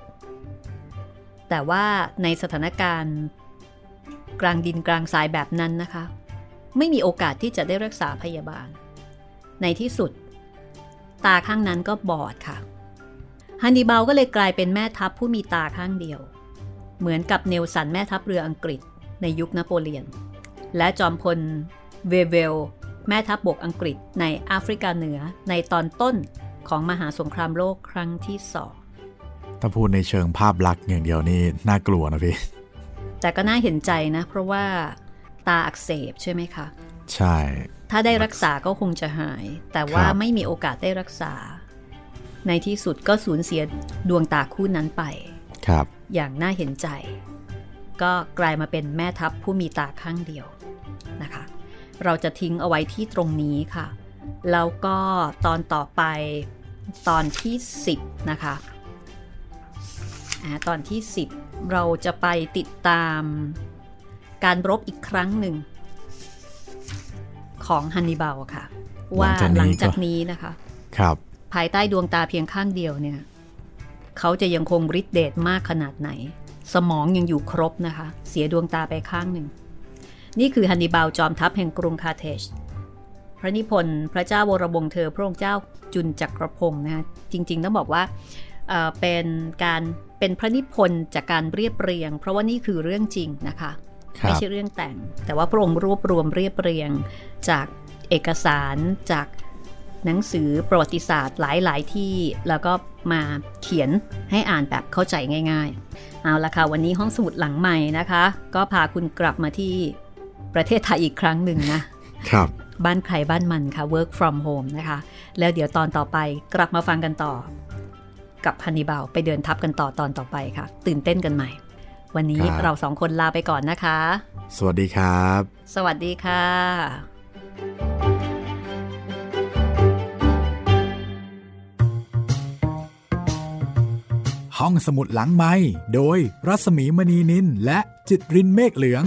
แต่ว่าในสถานการณ์กลางดินกลางทรายแบบนั้นนะคะไม่มีโอกาสที่จะได้รักษาพยาบาลในที่สุดตาข้างนั้นก็บอดค่ะฮันนิบาลก็เลยกลายเป็นแม่ทัพผู้มีตาข้างเดียวเหมือนกับเนลสันแม่ทัพเรืออังกฤษในยุคนโปเลียนและจอมพลเวเวลแม่ทัพบกอังกฤษในแอฟริกาเหนือในตอนต้นของมหาสงครามโลกครั้งที่สองถ้าพูดในเชิงภาพลักษณ์อย่างเดียวนี่น่ากลัวนะพี่แต่ก็น่าเห็นใจนะเพราะว่าตาอักเสบใช่ไหมคะใช่ถ้าได้รักษาก็คงจะหายแต่ว่าไม่มีโอกาสได้รักษาในที่สุดก็สูญเสียดวงตาคู่นั้นไปครับอย่างน่าเห็นใจก็กลายมาเป็นแม่ทัพผู้มีตาข้างเดียวนะคะเราจะทิ้งเอาไว้ที่ตรงนี้ค่ะแล้วก็ตอนต่อไปตอนที่สิบนะคะตอนที่สิบเราจะไปติดตามการรบอีกครั้งหนึ่งของฮันนิบาลค่ะว่าหลังจากนี้นะคะครับภายใต้ดวงตาเพียงข้างเดียวเนี่ยเขาจะยังคงฤทธิ์เดชมากขนาดไหนสมองยังอยู่ครบนะคะเสียดวงตาไปข้างหนึ่งนี่คือฮันนิบาลจอมทัพแห่งกรุงคาร์เทจพระนิพนธ์พระเจ้าวรวงศ์เธอพระองค์เจ้าจุลจักรพงศ์นะคะจริงๆต้องบอกว่าเอ่อเป็นการเป็นพระนิพนธ์จากการเรียบเรียงเพราะว่านี่คือเรื่องจริงนะคะไม่ใช่เรื่องแต่งแต่ว่าพระองค์รวบรวมเรียบเรียงจากเอกสารจากหนังสือประวัติศาสตร์หลายๆที่แล้วก็มาเขียนให้อ่านแบบเข้าใจง่ายๆเอาละค่ะวันนี้ห้องสมุดหลังใหม่นะคะก็พาคุณกลับมาที่ประเทศไทยอีกครั้งหนึ่งนะครับบ้านใครบ้านมันค่ะ work from home นะคะแล้วเดี๋ยวตอนต่อไปกลับมาฟังกันต่อกับฮันนิบาลไปเดินทัพกันต่อตอนต่อไปค่ะตื่นเต้นกันใหม่วันนี้เราสองคนลาไปก่อนนะคะสวัสดีครับสวัสดีค่ะห้องสมุดหลังไมค์โดยรัศมีมณีนินและจิตรินเมฆเหลือง